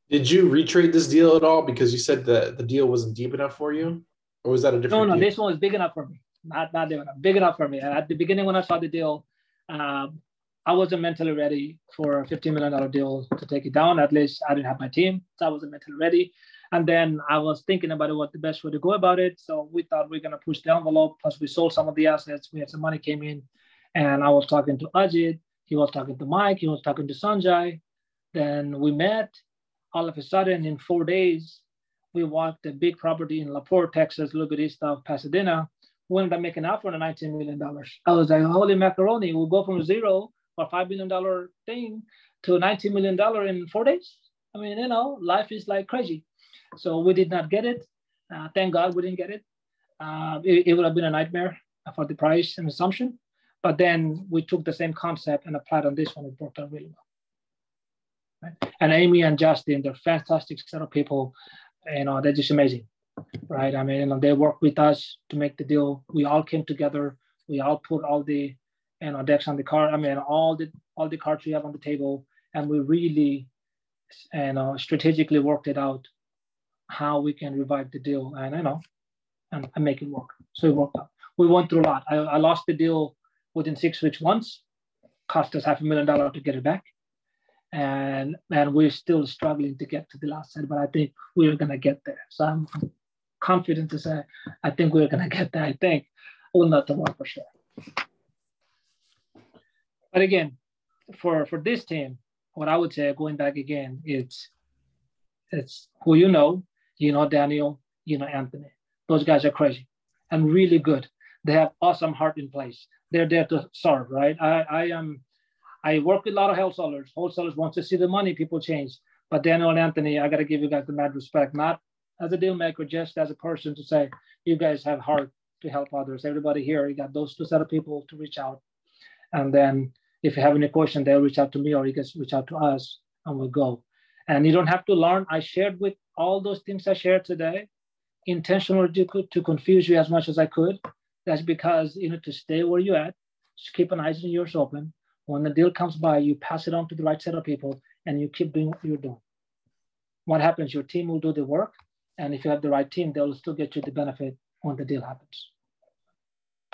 Did you retrade this deal at all? Because you said that the deal wasn't deep enough for you? Or was that a different No, no, deal? This one was big enough for me. Not, not deep enough, big enough for me. And at the beginning when I saw the deal, um, I wasn't mentally ready for a fifteen million dollar deal to take it down. At least I didn't have my team, so I wasn't mentally ready. And then I was thinking about what the best way to go about it. So we thought we we're gonna push the envelope. Plus we sold some of the assets. We had some money came in, and I was talking to Ajit. He was talking to Mike. He was talking to Sanjay. Then we met. All of a sudden, in four days, we walked a big property in La Porte, Texas, look at east of Pasadena. We ended up making an offer of nineteen million dollars. I was like, holy macaroni! We'll go from zero or five million dollar thing to nineteen million dollars in four days. I mean, you know, life is like crazy. So we did not get it. Uh, thank God we didn't get it. Uh, it. It would have been a nightmare for the price and assumption. But then we took the same concept and applied on this one. It worked out really well. Right? And Amy and Justin, they're fantastic set of people. You know, they're just amazing, right? I mean, you know, they worked with us to make the deal. We all came together. We all put all the and you know, decks on the card. I mean, all the all the cards we have on the table, and we really, you know, strategically worked it out how we can revive the deal, and you know, and, and make it work. So it worked out. We went through a lot. I, I lost the deal within six weeks once. Cost us half a million dollars to get it back, and and we're still struggling to get to the last set. But I think we're gonna get there. So I'm confident to say I think we're gonna get there. I think we'll not tomorrow for sure. But again, for, for this team, what I would say, going back again, it's, it's who you know, you know Daniel, you know Anthony. Those guys are crazy and really good. They have awesome heart in place. They're there to serve, right? I, I, am, I work with a lot of wholesalers. Wholesalers want to see the money, people change. But Daniel and Anthony, I got to give you guys the mad respect, not as a deal maker, just as a person to say, you guys have heart to help others. Everybody here, you got those two set of people to reach out. And then, if you have any question, they'll reach out to me or you can reach out to us and we'll go. And you don't have to learn. I shared with all those things I shared today, intentional to, to confuse you as much as I could. That's because you know to stay where you're at, just keep an eye on yours open. When the deal comes by, you pass it on to the right set of people and you keep doing what you're doing. What happens? Your team will do the work. And if you have the right team, they'll still get you the benefit when the deal happens.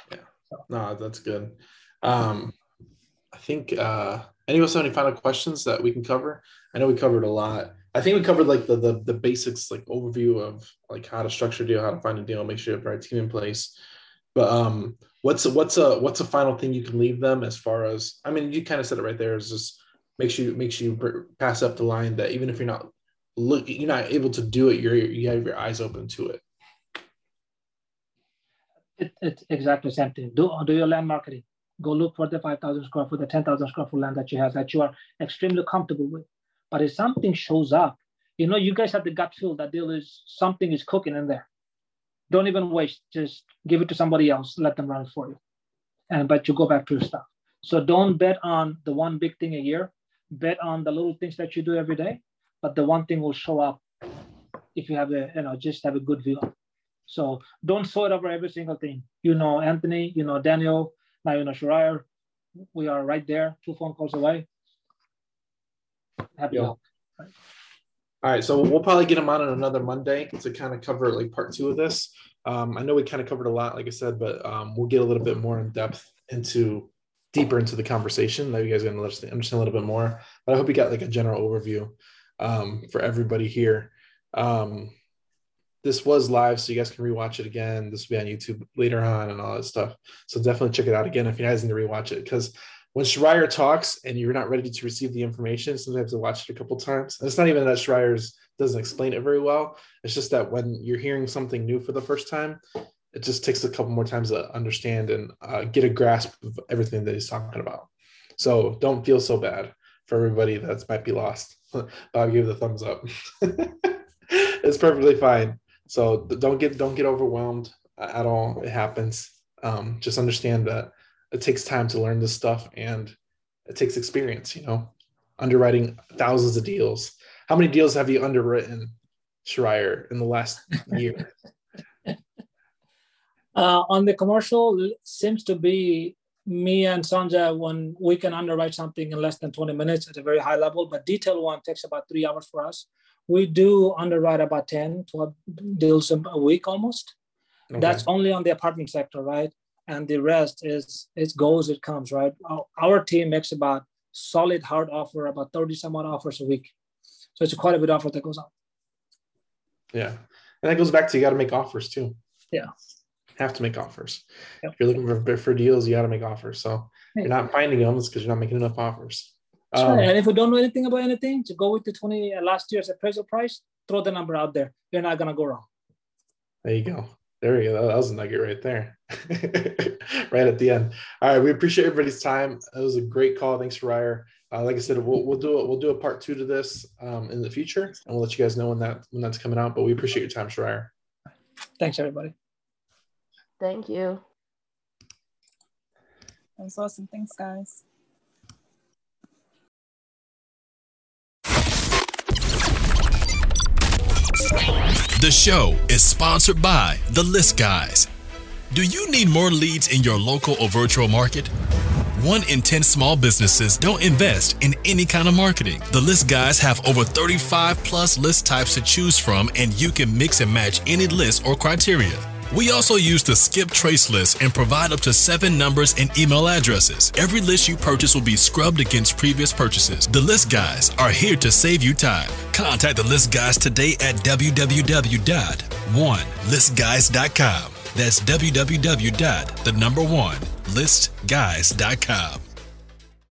Yeah, so. No, that's good. Um, I think, uh, anyone else have any final questions that we can cover? I know we covered a lot. I think we covered like the, the, the basics, like overview of like how to structure a deal, how to find a deal, make sure you have the right team in place. But, um, what's, what's a, what's a final thing you can leave them as far as, I mean, you kind of said it right there, is just make sure you, make sure you pass up the line that even if you're not look, you're not able to do it, you're, you have your eyes open to it. It it's exactly the same thing. Do, do your land marketing. Go look for the five thousand square foot, the ten thousand square foot land that you have, that you are extremely comfortable with. But if something shows up, you know, you guys have the gut feel that deal is, something is cooking in there. Don't even waste, just give it to somebody else, let them run it for you. and but you go back to your stuff. So don't bet on the one big thing a year, bet on the little things that you do every day, but the one thing will show up if you have a, you know, just have a good view. So don't sort over every single thing. You know Anthony, you know Daniel, now you know Shahriar. We are right there, two phone calls away. Happy help. Right. All right, so we'll probably get them on on another Monday to kind of cover like part two of this. Um, I know we kind of covered a lot, like I said, but um, we'll get a little bit more in depth into, deeper into the conversation that you guys are going to understand a little bit more. But I hope you got like a general overview um, for everybody here. Um, this was live, so you guys can rewatch it again. This will be on YouTube later on and all that stuff. So definitely check it out again if you guys need to rewatch it, because when Shahriar talks and you're not ready to receive the information, sometimes I watch it a couple times. And it's not even that Shahriar doesn't explain it very well. It's just that when you're hearing something new for the first time, it just takes a couple more times to understand and uh, get a grasp of everything that he's talking about. So don't feel so bad for everybody that might be lost. Bob gave the thumbs up. It's perfectly fine. So don't get don't get overwhelmed at all. It happens. Um, just understand that it takes time to learn this stuff, and it takes experience, you know, underwriting thousands of deals. How many deals have you underwritten, Shahriar, in the last year? Uh, on the commercial, seems to be me and Sanjay, when we can underwrite something in less than twenty minutes at a very high level, but detailed one takes about three hours for us. We do underwrite about ten, twelve deals a week almost. Okay. That's only on the apartment sector, right? And the rest is, it goes, it comes, right? Our, our team makes about solid hard offer, about thirty some odd offers a week. So it's quite a bit of offer that goes out. Yeah. And that goes back to, you got to make offers too. Yeah. Have to make offers. Yep. If you're looking for, for deals, you got to make offers. So hey, you're not finding them, it's because you're not making enough offers. That's um, right. And if you don't know anything about anything, to go with the twenty uh, last year's appraisal price, throw the number out there. You're not going to go wrong. There you go. There we go. That was a nugget right there. Right at the end. All right. We appreciate everybody's time. It was a great call. Thanks, Shahriar. Uh, like I said, we'll, we'll do it. We'll do a part two to this um, in the future, and we'll let you guys know when that when that's coming out. But we appreciate your time, Shahriar. Thanks, everybody. Thank you. That was awesome. Thanks, guys. The show is sponsored by The List Guys. Do you need more leads in your local or virtual market? one in ten small businesses don't invest in any kind of marketing. The List Guys have over thirty-five plus list types to choose from, and you can mix and match any list or criteria. We also use the skip trace list and provide up to seven numbers and email addresses. Every list you purchase will be scrubbed against previous purchases. The List Guys are here to save you time. Contact The List Guys today at w w w dot one list guys dot com. That's w w w dot the number one list guys dot com.